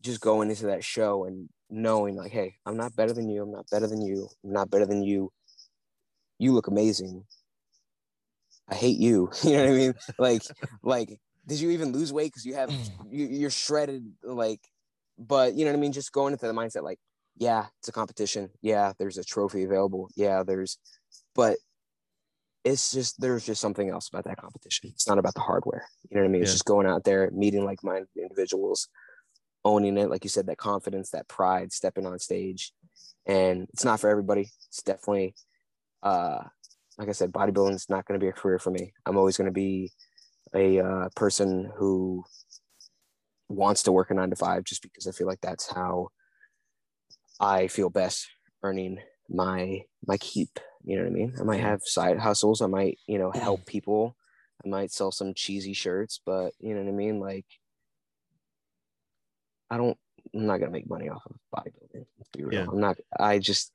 just going into that show and knowing like, hey, I'm not better than you. I'm not better than you. I'm not better than you. You look amazing. I hate you. You know what I mean? Like, like, did you even lose weight? Cause you have, you, you're shredded. Like, but you know what I mean? Just going into the mindset, like, yeah, it's a competition. Yeah. There's a trophy available. Yeah. There's, but it's just, there's just something else about that competition. It's not about the hardware. You know what I mean? Yeah. It's just going out there, meeting like-minded individuals, owning it. Like you said, that confidence, that pride, stepping on stage. And it's not for everybody. It's definitely, uh, like I said, bodybuilding is not going to be a career for me. I'm always going to be a uh, person who wants to work a nine to five just because I feel like that's how I feel best earning my my keep. You know what I mean? I might have side hustles. I might, you know, help people. I might sell some cheesy shirts, but you know what I mean? Like, I don't, I'm not going to make money off of bodybuilding. Be real. Yeah. I'm not, I just,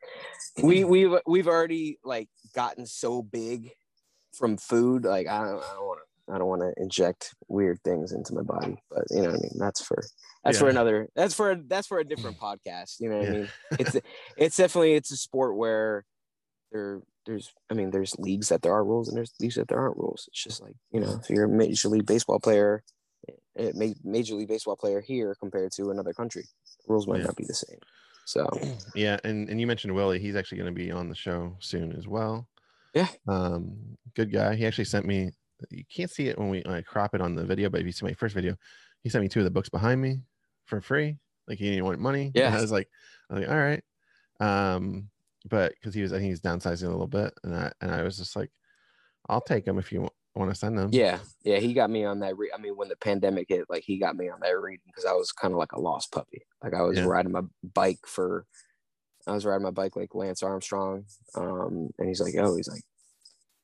we, we've, we've already like gotten so big from food. Like, I don't, I don't want to, I don't want to inject weird things into my body, but you know what I mean? That's for, that's yeah. for another, that's for, that's for a different podcast. You know what yeah. I mean? It's, it's definitely, it's a sport where there, there's, I mean, there's leagues that there are rules and there's leagues that there aren't rules. It's just like, you know, if you're a major league baseball player, it may major league baseball player here compared to another country, rules might yeah. not be the same. So, yeah. And, and you mentioned Willie, he's actually going to be on the show soon as well. Yeah. Um, good guy. He actually sent me, you can't see it when we I crop it on the video, but if you see my first video, he sent me two of the books behind me for free. Like he didn't want money. Yeah. And I was like, I was like, all right. Um, but because he was, I think he's downsizing a little bit, and I and I was just like, I'll take them if you want. want to send them. Yeah. Yeah. He got me on that. Re- I mean, when the pandemic hit, like he got me on that reading because I was kind of like a lost puppy. Like I was yeah. riding my bike for, I was riding my bike like Lance Armstrong. Um, and he's like, oh, he's like,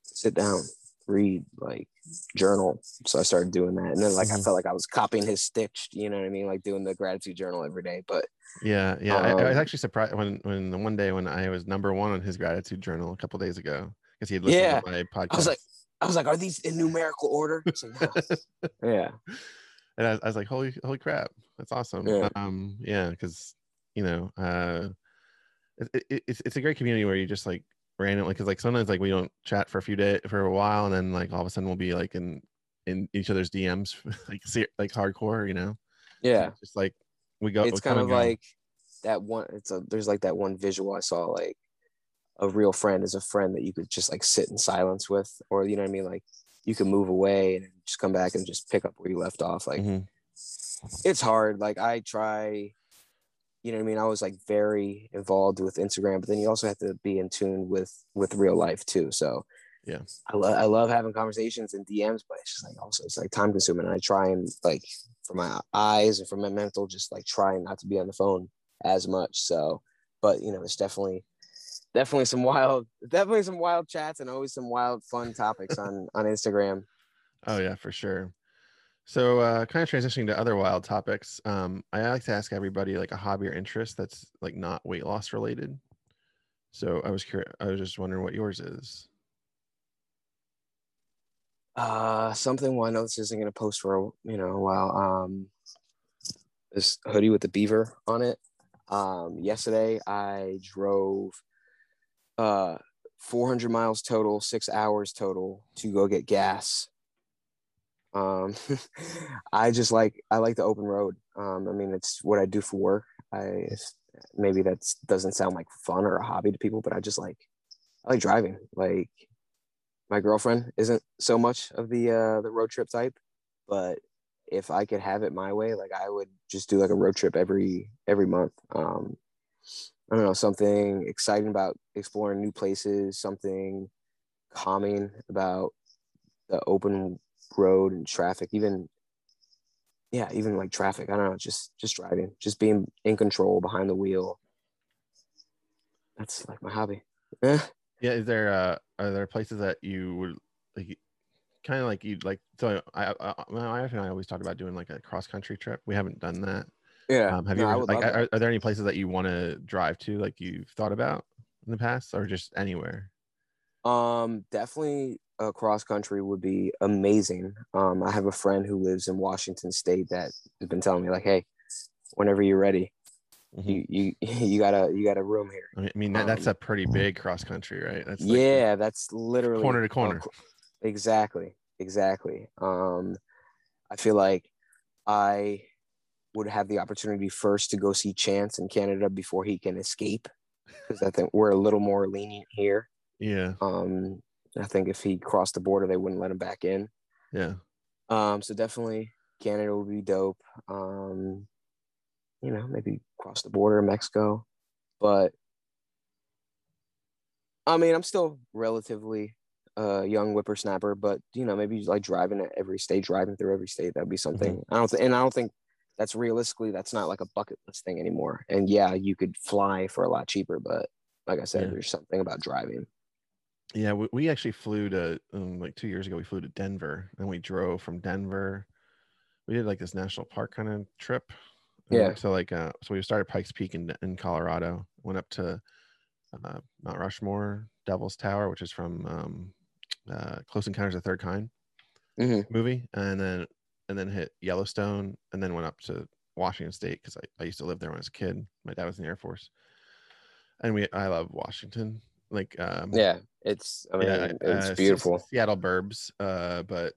sit down, read, like journal. So I started doing that. And then like, mm-hmm. I felt like I was copying his stitch, you know what I mean? Like doing the gratitude journal every day. But yeah. Yeah. Um, I, I was actually surprised when, when the one day when I was number one on his gratitude journal a couple days ago, because he had listened yeah. to my podcast. I was like, I was like, are these in numerical order? Like, no. Yeah. And I, I was like, holy, holy crap. That's awesome. Yeah. Um, yeah. Cause you know, uh, it, it, it's, it's a great community where you just like randomly, cause like sometimes like we don't chat for a few days for a while. And then like, all of a sudden we'll be like in, in each other's D Ms, like, like hardcore, you know? Yeah. So just like we go, it's kind of like going. That one, it's a, there's like that one visual I saw, like, a real friend is a friend that you could just like sit in silence with, or, you know what I mean? Like you can move away and just come back and just pick up where you left off. Like mm-hmm. it's hard. Like I try, you know what I mean? I was like very involved with Instagram, but then you also have to be in tune with, with real life too. So yeah, I, lo- I love having conversations and D Ms, but it's just like, also it's like time consuming. And I try and like for my eyes and for my mental, just like trying not to be on the phone as much. So, but you know, it's definitely, Definitely some wild, definitely some wild chats and always some wild, fun topics on, on Instagram. Oh yeah, for sure. So uh, kind of transitioning to other wild topics. Um, I like to ask everybody like a hobby or interest that's like not weight loss related. So I was curious. I was just wondering what yours is. Uh, something. Well, I know this isn't going to post for a, you know, a while. Um, this hoodie with the beaver on it. Um, yesterday I drove uh four hundred miles total, six hours total to go get gas. um I just like I like the open road. um I mean, it's what I do for work. I maybe that doesn't sound like fun or a hobby to people, but I just like I like driving. Like my girlfriend isn't so much of the uh the road trip type, but if I could have it my way, like I would just do like a road trip every every month. um I don't know, something exciting about exploring new places, something calming about the open road and traffic, even, yeah, even like traffic. I don't know, just, just driving, just being in control behind the wheel. That's like my hobby. Yeah. Yeah. Is there, uh, are there places that you would like, kind of like you'd like, so I, I, my wife and I always talk about doing like a cross country trip. We haven't done that. Yeah. Um, have no, you ever, like are, are there any places that you want to drive to, like you've thought about in the past, or just anywhere? Um, definitely a cross country would be amazing. Um, I have a friend who lives in Washington State that has been telling me like, hey, whenever you're ready, mm-hmm. you you you got a you got a room here. I mean, that, um, that's a pretty big cross country, right? That's like, yeah, that's literally corner to corner. Uh, exactly, exactly. Um, I feel like I. would have the opportunity first to go see Chance in Canada before he can escape, because I think we're a little more lenient here. Yeah. Um, I think if he crossed the border, they wouldn't let him back in. Yeah. Um, so definitely Canada would be dope. Um, you know, maybe cross the border, Mexico. But I mean, I'm still relatively a uh, young whippersnapper, but you know, maybe like driving at every state, driving through every state, that'd be something. Mm-hmm. I don't th- and I don't think that's realistically, that's not like a bucket list thing anymore. And yeah, you could fly for a lot cheaper, but like I said, yeah. there's something about driving. Yeah, we, we actually flew to, um, like two years ago, we flew to Denver, and we drove from Denver. We did like this national park kind of trip. Yeah. Um, so like, uh, so we started Pikes Peak in, in Colorado, went up to uh, Mount Rushmore, Devil's Tower, which is from um, uh, Close Encounters of the Third Kind. mm-hmm. movie, and then and then hit Yellowstone, and then went up to Washington State because I, I used to live there when I was a kid. My dad was in the Air Force, and we I love Washington. Like um, yeah, it's I mean yeah, it's uh, beautiful. Seattle burbs, uh, but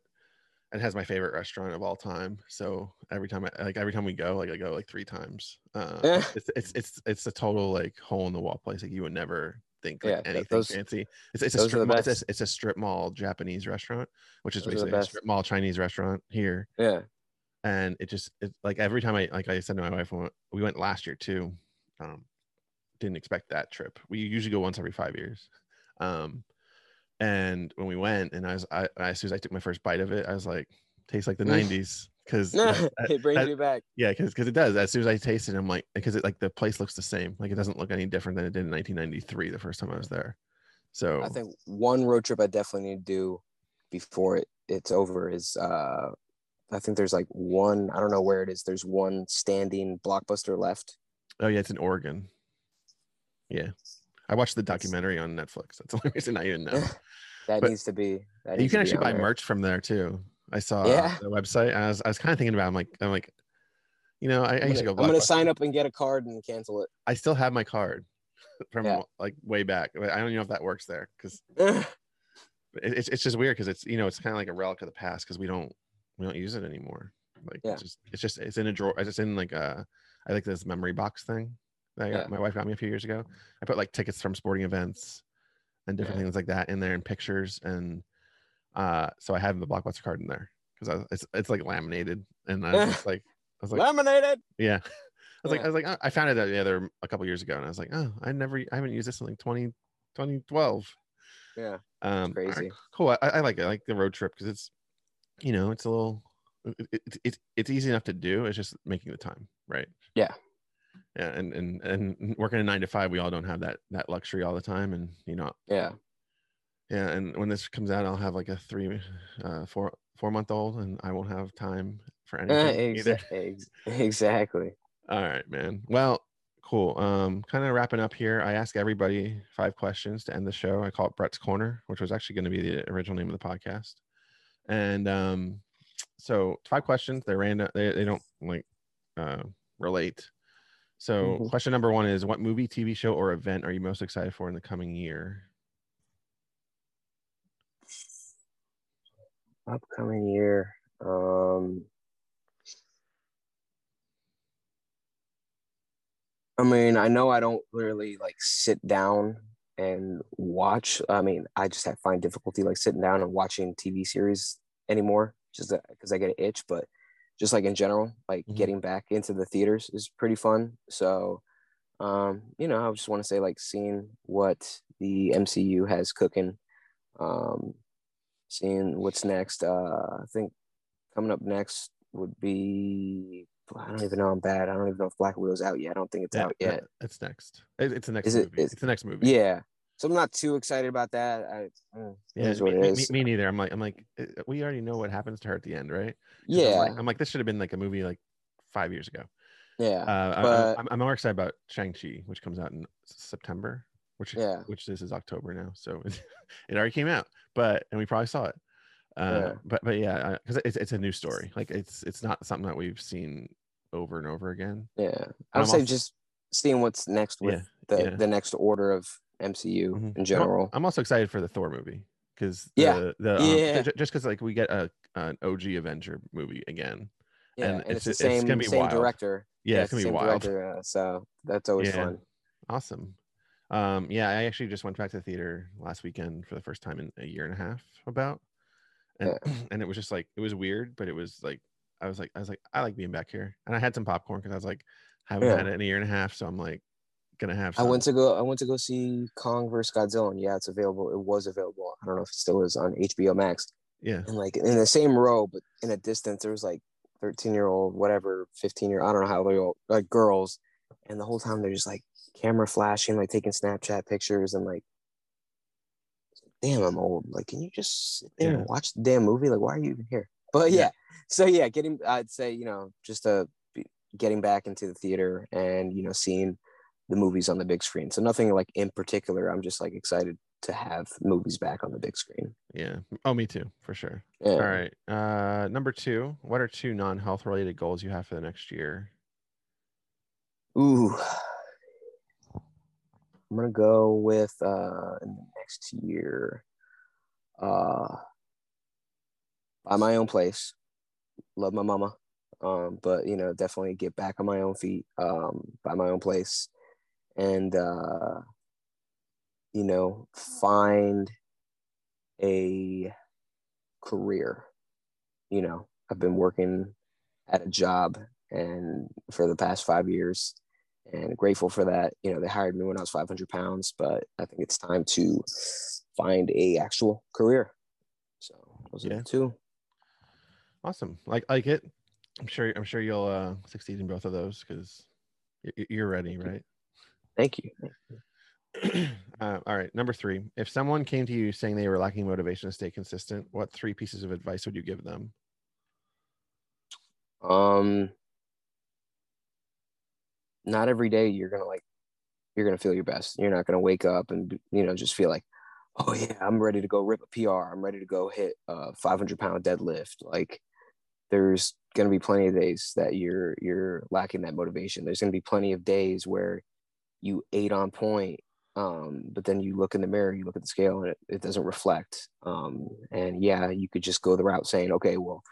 it has my favorite restaurant of all time. So every time I like every time we go, like I go like three times. Uh, eh. it's, it's it's it's a total like hole in the wall place. Like you would never think like, yeah, anything those, fancy. It's it's a strip mall, it's, a, it's a strip mall Japanese restaurant, which is those basically a strip mall Chinese restaurant here. Yeah, and it just it, like every time I like I said to my wife, we went last year too. Um, didn't expect that trip. We usually go once every five years. Um, and when we went, and I was, I, I as soon as I took my first bite of it, I was like, tastes like the nineties. Cause no, that, it brings that, you back. Yeah. Cause, cause it does. As soon as I taste it, I'm like, cause it like the place looks the same. Like it doesn't look any different than it did in nineteen ninety-three, the first time I was there. So I think one road trip I definitely need to do before it it's over is, uh, I think there's like one, I don't know where it is. There's one standing Blockbuster left. Oh yeah. It's in Oregon. Yeah. I watched the documentary on Netflix. That's the only reason I even know. that but needs to be. That you can actually buy there. merch from there too. I saw yeah. the website. I was, I was kind of thinking about. It. I'm like, I'm like, you know, I, I used to go. I'm gonna sign up and get a card and cancel it. I still have my card from yeah. like way back. I don't even know if that works there because it, it's it's just weird because it's you know it's kind of like a relic of the past because we don't we don't use it anymore. Like yeah. it's just it's just it's in a drawer. It's in like a I like this memory box thing. I got, yeah. My wife got me a few years ago. I put like tickets from sporting events and different yeah. things like that in there and pictures. And uh, so I have the Blockbuster card in there because it's it's like laminated. And I was just like, I was like, laminated. Yeah. I was yeah. like, I was like, oh, I found it the other a couple years ago. And I was like, oh, I never, I haven't used this in like twenty twelve. Yeah. Um, crazy. Right, cool. I, I like it. I like the road trip because it's, you know, it's a little, it, it, it, it's easy enough to do. It's just making the time. Right. Yeah. Yeah, and, and and working a nine to five, we all don't have that that luxury all the time, and you know. Yeah. Yeah, and when this comes out, I'll have like a three, uh, four four month old, and I won't have time for anything. Uh, ex- ex- exactly. All right, man. Well, cool. Um, kind of wrapping up here. I ask everybody five questions to end the show. I call it Brett's Corner, which was actually going to be the original name of the podcast. And um, so five questions. They're random. They they don't like uh, relate. So mm-hmm. question number one is, what movie, T V show, or event are you most excited for in the coming year? Upcoming year. Um, I mean, I know I don't really like sit down and watch. I mean, I just have find difficulty like sitting down and watching T V series anymore just because I get an itch, but just like in general, like mm-hmm. getting back into the theaters is pretty fun. So, um, you know, I just want to say like seeing what the M C U has cooking, um, seeing what's next. Uh, I think coming up next would be, I don't even know I'm bad. I don't even know if Black Widow's out yet. I don't think it's yeah, out yet. It's next. It's the next is movie. It, it's, it's the next movie. Yeah. So I'm not too excited about that. I, mm, yeah, me, me, me, me neither. I'm like, I'm like, we already know what happens to her at the end, right? Yeah. I'm like, I'm like, this should have been like a movie like five years ago. Yeah. Uh, but, I'm, I'm more excited about Shang-Chi, which comes out in September, which yeah. which this is October now, so it already came out, but and we probably saw it. Uh, yeah. But but yeah, because it's it's a new story. Like it's it's not something that we've seen over and over again. Yeah. I would say also, just seeing what's next with yeah, the yeah. the next order of M C U mm-hmm. in general. I'm also excited for the Thor movie because yeah, the, the, um, yeah. J- just because like we get a an O G Avenger movie again, yeah, and, and it's, it's the same, it's gonna be same wild. director. Yeah, yeah it's, it's gonna be wild. Director, uh, so that's always yeah. fun. Awesome. Um, yeah, I actually just went back to the theater last weekend for the first time in a year and a half, about, and yeah. and it was just like it was weird, but it was like I was like I was like I like being back here, and I had some popcorn because I was like haven't yeah. had it in a year and a half, so I'm like. Gonna have some. I went to go I went to go see Kong versus Godzilla, and yeah it's available it was available I don't know if it still is on H B O Max, yeah and like in the same row but in a distance there was like thirteen year old whatever fifteen year I don't know how old like girls, and the whole time they're just like camera flashing like taking Snapchat pictures and like damn I'm old, like can you just sit there yeah. and watch the damn movie, like why are you even here? But yeah, yeah. so yeah getting I'd say you know just uh getting back into the theater and you know seeing the movies on the big screen. So nothing like in particular. I'm just like excited to have movies back on the big screen. Yeah. Oh, me too, for sure. Yeah. All right. Uh, number two, what are two non-health related goals you have for the next year? Ooh, I'm going to go with uh, in the next year, uh, buy my own place. Love my mama. Um, but, you know, definitely get back on my own feet, um, buy my own place, and, uh, you know, find a career. You know, I've been working at a job and for the past five years and grateful for that. You know, they hired me when I was five hundred pounds, but I think it's time to find a actual career. So those yeah. are the two. Awesome. Like, like it. I'm sure, I'm sure you'll uh, succeed in both of those because you're ready, right? Thank you. Uh, all right. Number three, if someone came to you saying they were lacking motivation to stay consistent, what three pieces of advice would you give them? Um, not every day you're going to like, you're going to feel your best. You're not going to wake up and, you know, just feel like, oh yeah, I'm ready to go rip a P R. I'm ready to go hit a five hundred pound deadlift. Like, there's going to be plenty of days that you're, you're lacking that motivation. There's going to be plenty of days where you ate on point, um, but then you look in the mirror, you look at the scale, and it, it doesn't reflect. Um, and yeah, you could just go the route saying, okay, well,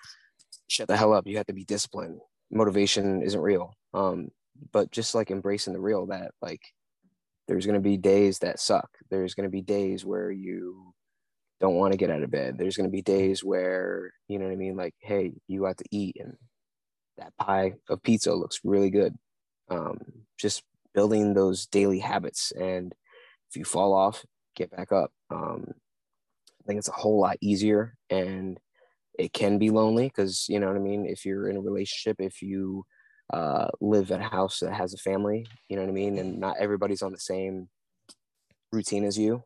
shut the hell up. You have to be disciplined. Motivation isn't real. Um, but just like embracing the real that like, there's going to be days that suck. There's going to be days where you don't want to get out of bed. There's going to be days where, you know what I mean? Like, hey, you have to eat and that pie of pizza looks really good. Um, just building those daily habits. And if you fall off, get back up. Um, I think it's a whole lot easier, and it can be lonely because, you know what I mean? If you're in a relationship, if you uh, live at a house that has a family, you know what I mean? And not everybody's on the same routine as you.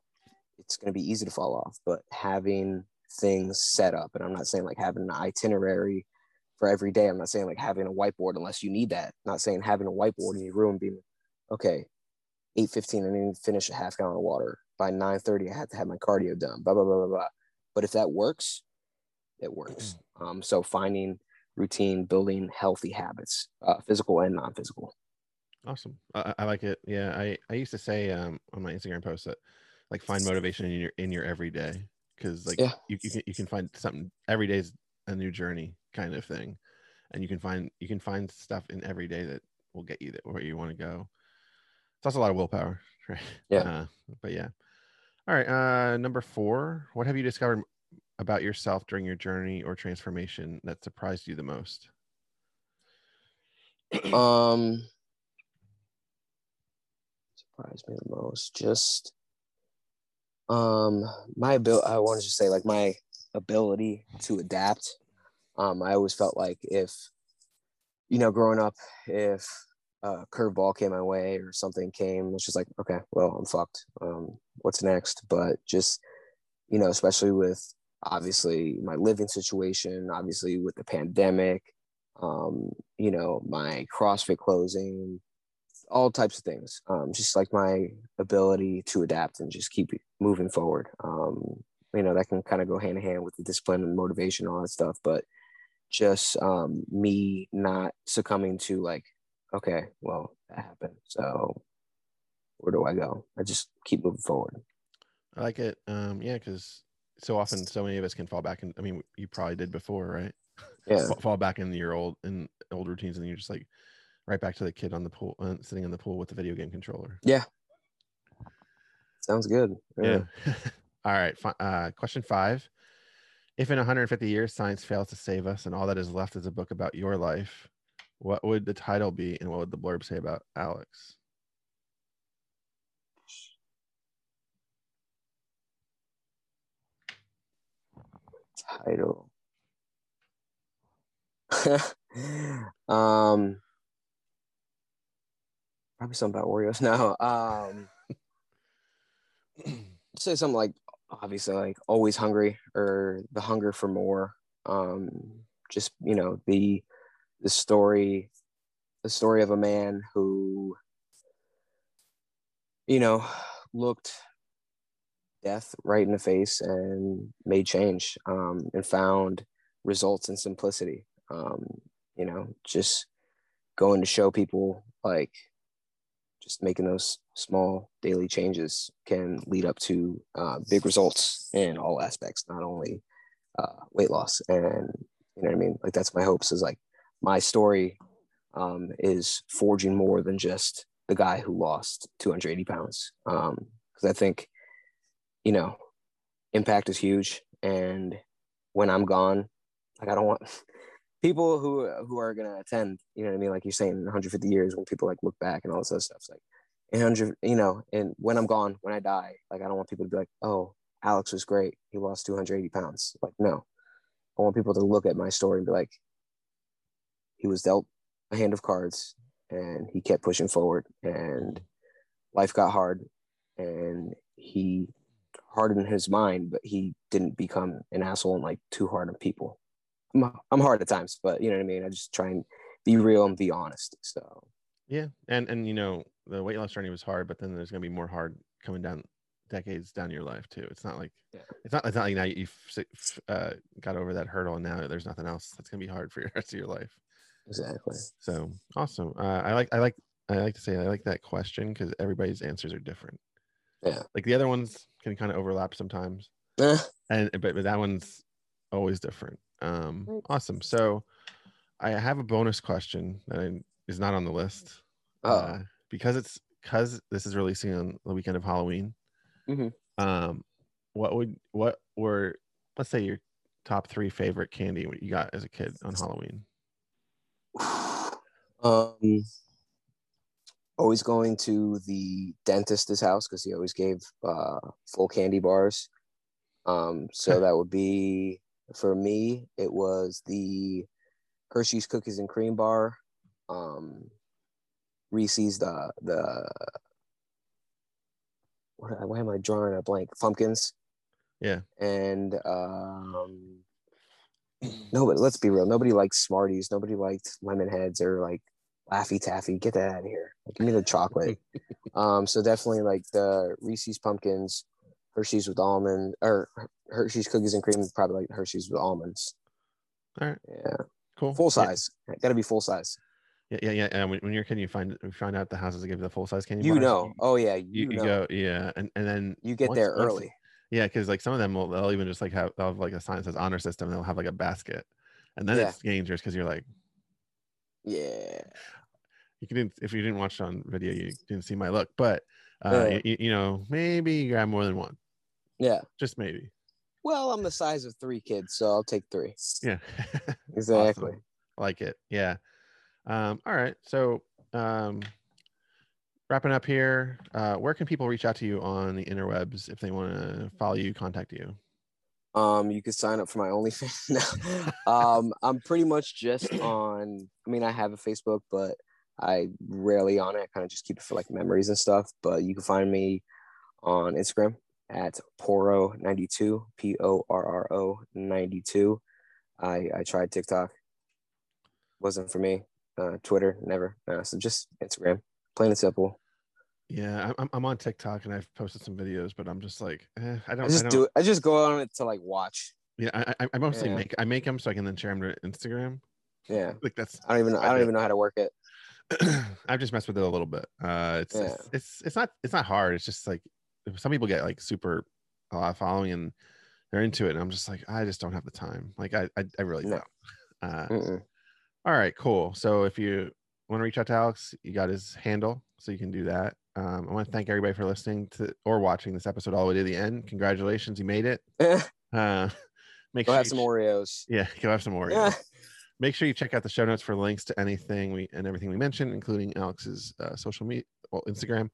It's going to be easy to fall off, but having things set up, and I'm not saying like having an itinerary for every day. I'm not saying like having a whiteboard unless you need that. I'm not saying having a whiteboard in your room being, okay, eight fifteen, I need to finish a half gallon of water. By nine thirty, I have to have my cardio done, blah, blah, blah, blah, blah. But if that works, it works. Um, so finding routine, building healthy habits, uh, physical and non-physical. Awesome. I, I like it. Yeah. I, I used to say um, on my Instagram post that, like, find motivation in your in your everyday, because like yeah. you, you can you can find something every day's a new journey kind of thing, and you can find you can find stuff in every day that will get you that where you want to go. It's also a lot of willpower, right? Yeah. Uh, but yeah. All right. Uh, number four. What have you discovered about yourself during your journey or transformation that surprised you the most? Um, surprised me the most. Just. Um, my ability, I wanted to say like my ability to adapt. Um, I always felt like if, you know, growing up, if a curveball came my way or something came, it's just like, okay, well, I'm fucked. Um, what's next? But just, you know, especially with obviously my living situation, obviously with the pandemic, um, you know, my CrossFit closing, all types of things, um, just like my ability to adapt and just keep moving forward. Um, you know, that can kind of go hand in hand with the discipline and motivation, all that stuff, but just um, me not succumbing to like, okay, well, that happened, so where do I go? I just keep moving forward. I like it. Um, yeah, because so often so many of us can fall back in, I mean, you probably did before, right? Yeah. Fall back in your old, in old routines, and you're just like, right back to the kid on the pool, uh, sitting in the pool with the video game controller. Yeah. Sounds good. Yeah. yeah. All right. Uh, question five. If in one hundred fifty years, science fails to save us and all that is left is a book about your life, what would the title be and what would the blurb say about Alex? Title. um... Probably something about Oreos. No. Um, say something like, obviously, like always hungry or the hunger for more. Um, just, you know, the the story, the story of a man who, you know, looked death right in the face and made change, um, and found results in simplicity. Um, you know, just going to show people, like, just making those small daily changes can lead up to uh, big results in all aspects, not only uh, weight loss. And you know what I mean? Like, that's my hopes, is like my story um, is forging more than just the guy who lost two hundred eighty pounds. Um, Cause I think, you know, impact is huge. And when I'm gone, like, I don't want people who, who are going to attend, you know what I mean? Like you're saying, in one hundred fifty years, when people like look back and all this other stuff, it's like one hundred, you know, and when I'm gone, when I die, like, I don't want people to be like, oh, Alex was great, he lost two hundred eighty pounds. Like, no, I want people to look at my story and be like, he was dealt a hand of cards and he kept pushing forward, and life got hard, and he hardened his mind, but he didn't become an asshole and like too hard on people. I'm, I'm hard at times, but you know what I mean? I just try and be real and be honest. So yeah. And, and you know, the weight loss journey was hard, but then there's going to be more hard coming down decades down your life too. It's not like, yeah. it's not, it's not like now you've uh, got over that hurdle and now there's nothing else that's going to be hard for the rest of your life. Exactly. So awesome. Uh, I like, I like, I like to say, I like that question because everybody's answers are different. Yeah. Like the other ones can kind of overlap sometimes. Yeah. And but, but that one's always different. Um awesome. So I have a bonus question that I, is not on the list. Oh. Uh because it's because this is releasing on the weekend of Halloween. Mm-hmm. Um what would what were let's say your top three favorite candy what you got as a kid on Halloween? Um always going to the dentist's house because he always gave uh, full candy bars. Um, so that would be, for me, it was the Hershey's cookies and cream bar, um, Reese's, the, the what, why am I drawing a blank? Pumpkins. Yeah. And um, no, but let's be real. Nobody liked Smarties. Nobody liked Lemon Heads or like Laffy Taffy, get that out of here. Like, give me the chocolate. Um, so definitely like the Reese's pumpkins, Hershey's with almond, or Hershey's cookies and cream, probably like Hershey's with almonds. All right. Yeah. Cool. Full size. Yeah. Gotta be full size. Yeah, yeah, yeah. And when, when you're a kid, you find you find out the houses that give you the full size candy. You bars. know. Oh yeah. You, you, you go, yeah. And and then you get once, there early. Once, yeah, because like some of them will they'll even just like have they'll have like a sign that says honor system, and they'll have like a basket. And then yeah. it's dangerous because you're like, yeah. You didn't, if you didn't watch on video, you didn't see my look, but uh, yeah. you, you know, maybe you grab more than one. Yeah. Just maybe. Well, I'm the size of three kids, so I'll take three. Yeah. Exactly. Awesome. I like it. Yeah. Um, all right. So um, wrapping up here, uh, where can people reach out to you on the interwebs if they want to follow you, contact you? Um, you could sign up for my OnlyFans. No. um, I'm pretty much just on, I mean, I have a Facebook, but I rarely on it. I kind of just keep it for like memories and stuff, but you can find me on Instagram at Porro ninety-two, P O R R O ninety-two. I, I tried TikTok. Wasn't for me. Uh, Twitter, never. Uh, so just Instagram, plain and simple. Yeah, I'm I'm on TikTok and I've posted some videos, but I'm just like, eh, I don't. I just I don't, do it. I just go on it to like watch. Yeah, I I, I mostly yeah. make I make them so I can then share them to Instagram. Yeah, like that's. I don't even I don't I even know how to work it. I've just messed with it a little bit. Uh, it's, yeah. it's it's it's not it's not hard. It's just like some people get like super a lot of following and they're into it, and I'm just like, I just don't have the time. Like I I, I really no. don't. Uh, Mm-mm. All right, cool. So if you want to reach out to Alex, you got his handle, so you can do that. Um, I want to thank everybody for listening to or watching this episode all the way to the end. Congratulations, you made it. uh, make go sure have some ch- Oreos. Yeah, go have some Oreos. Yeah. Make sure you check out the show notes for links to anything we and everything we mentioned, including Alex's uh, social media, well, Instagram.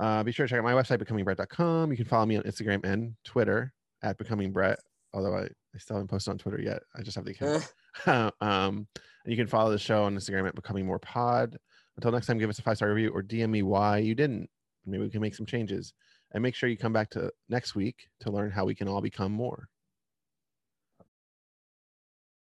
Uh, be sure to check out my website, becoming brett dot com. You can follow me on Instagram and Twitter at becomingbrett. Although I, I still haven't posted on Twitter yet, I just have the account. uh, um, and you can follow the show on Instagram at becomingmorepod. Until next time, give us a five-star review or D M me why you didn't. Maybe we can make some changes. And make sure you come back to next week to learn how we can all become more.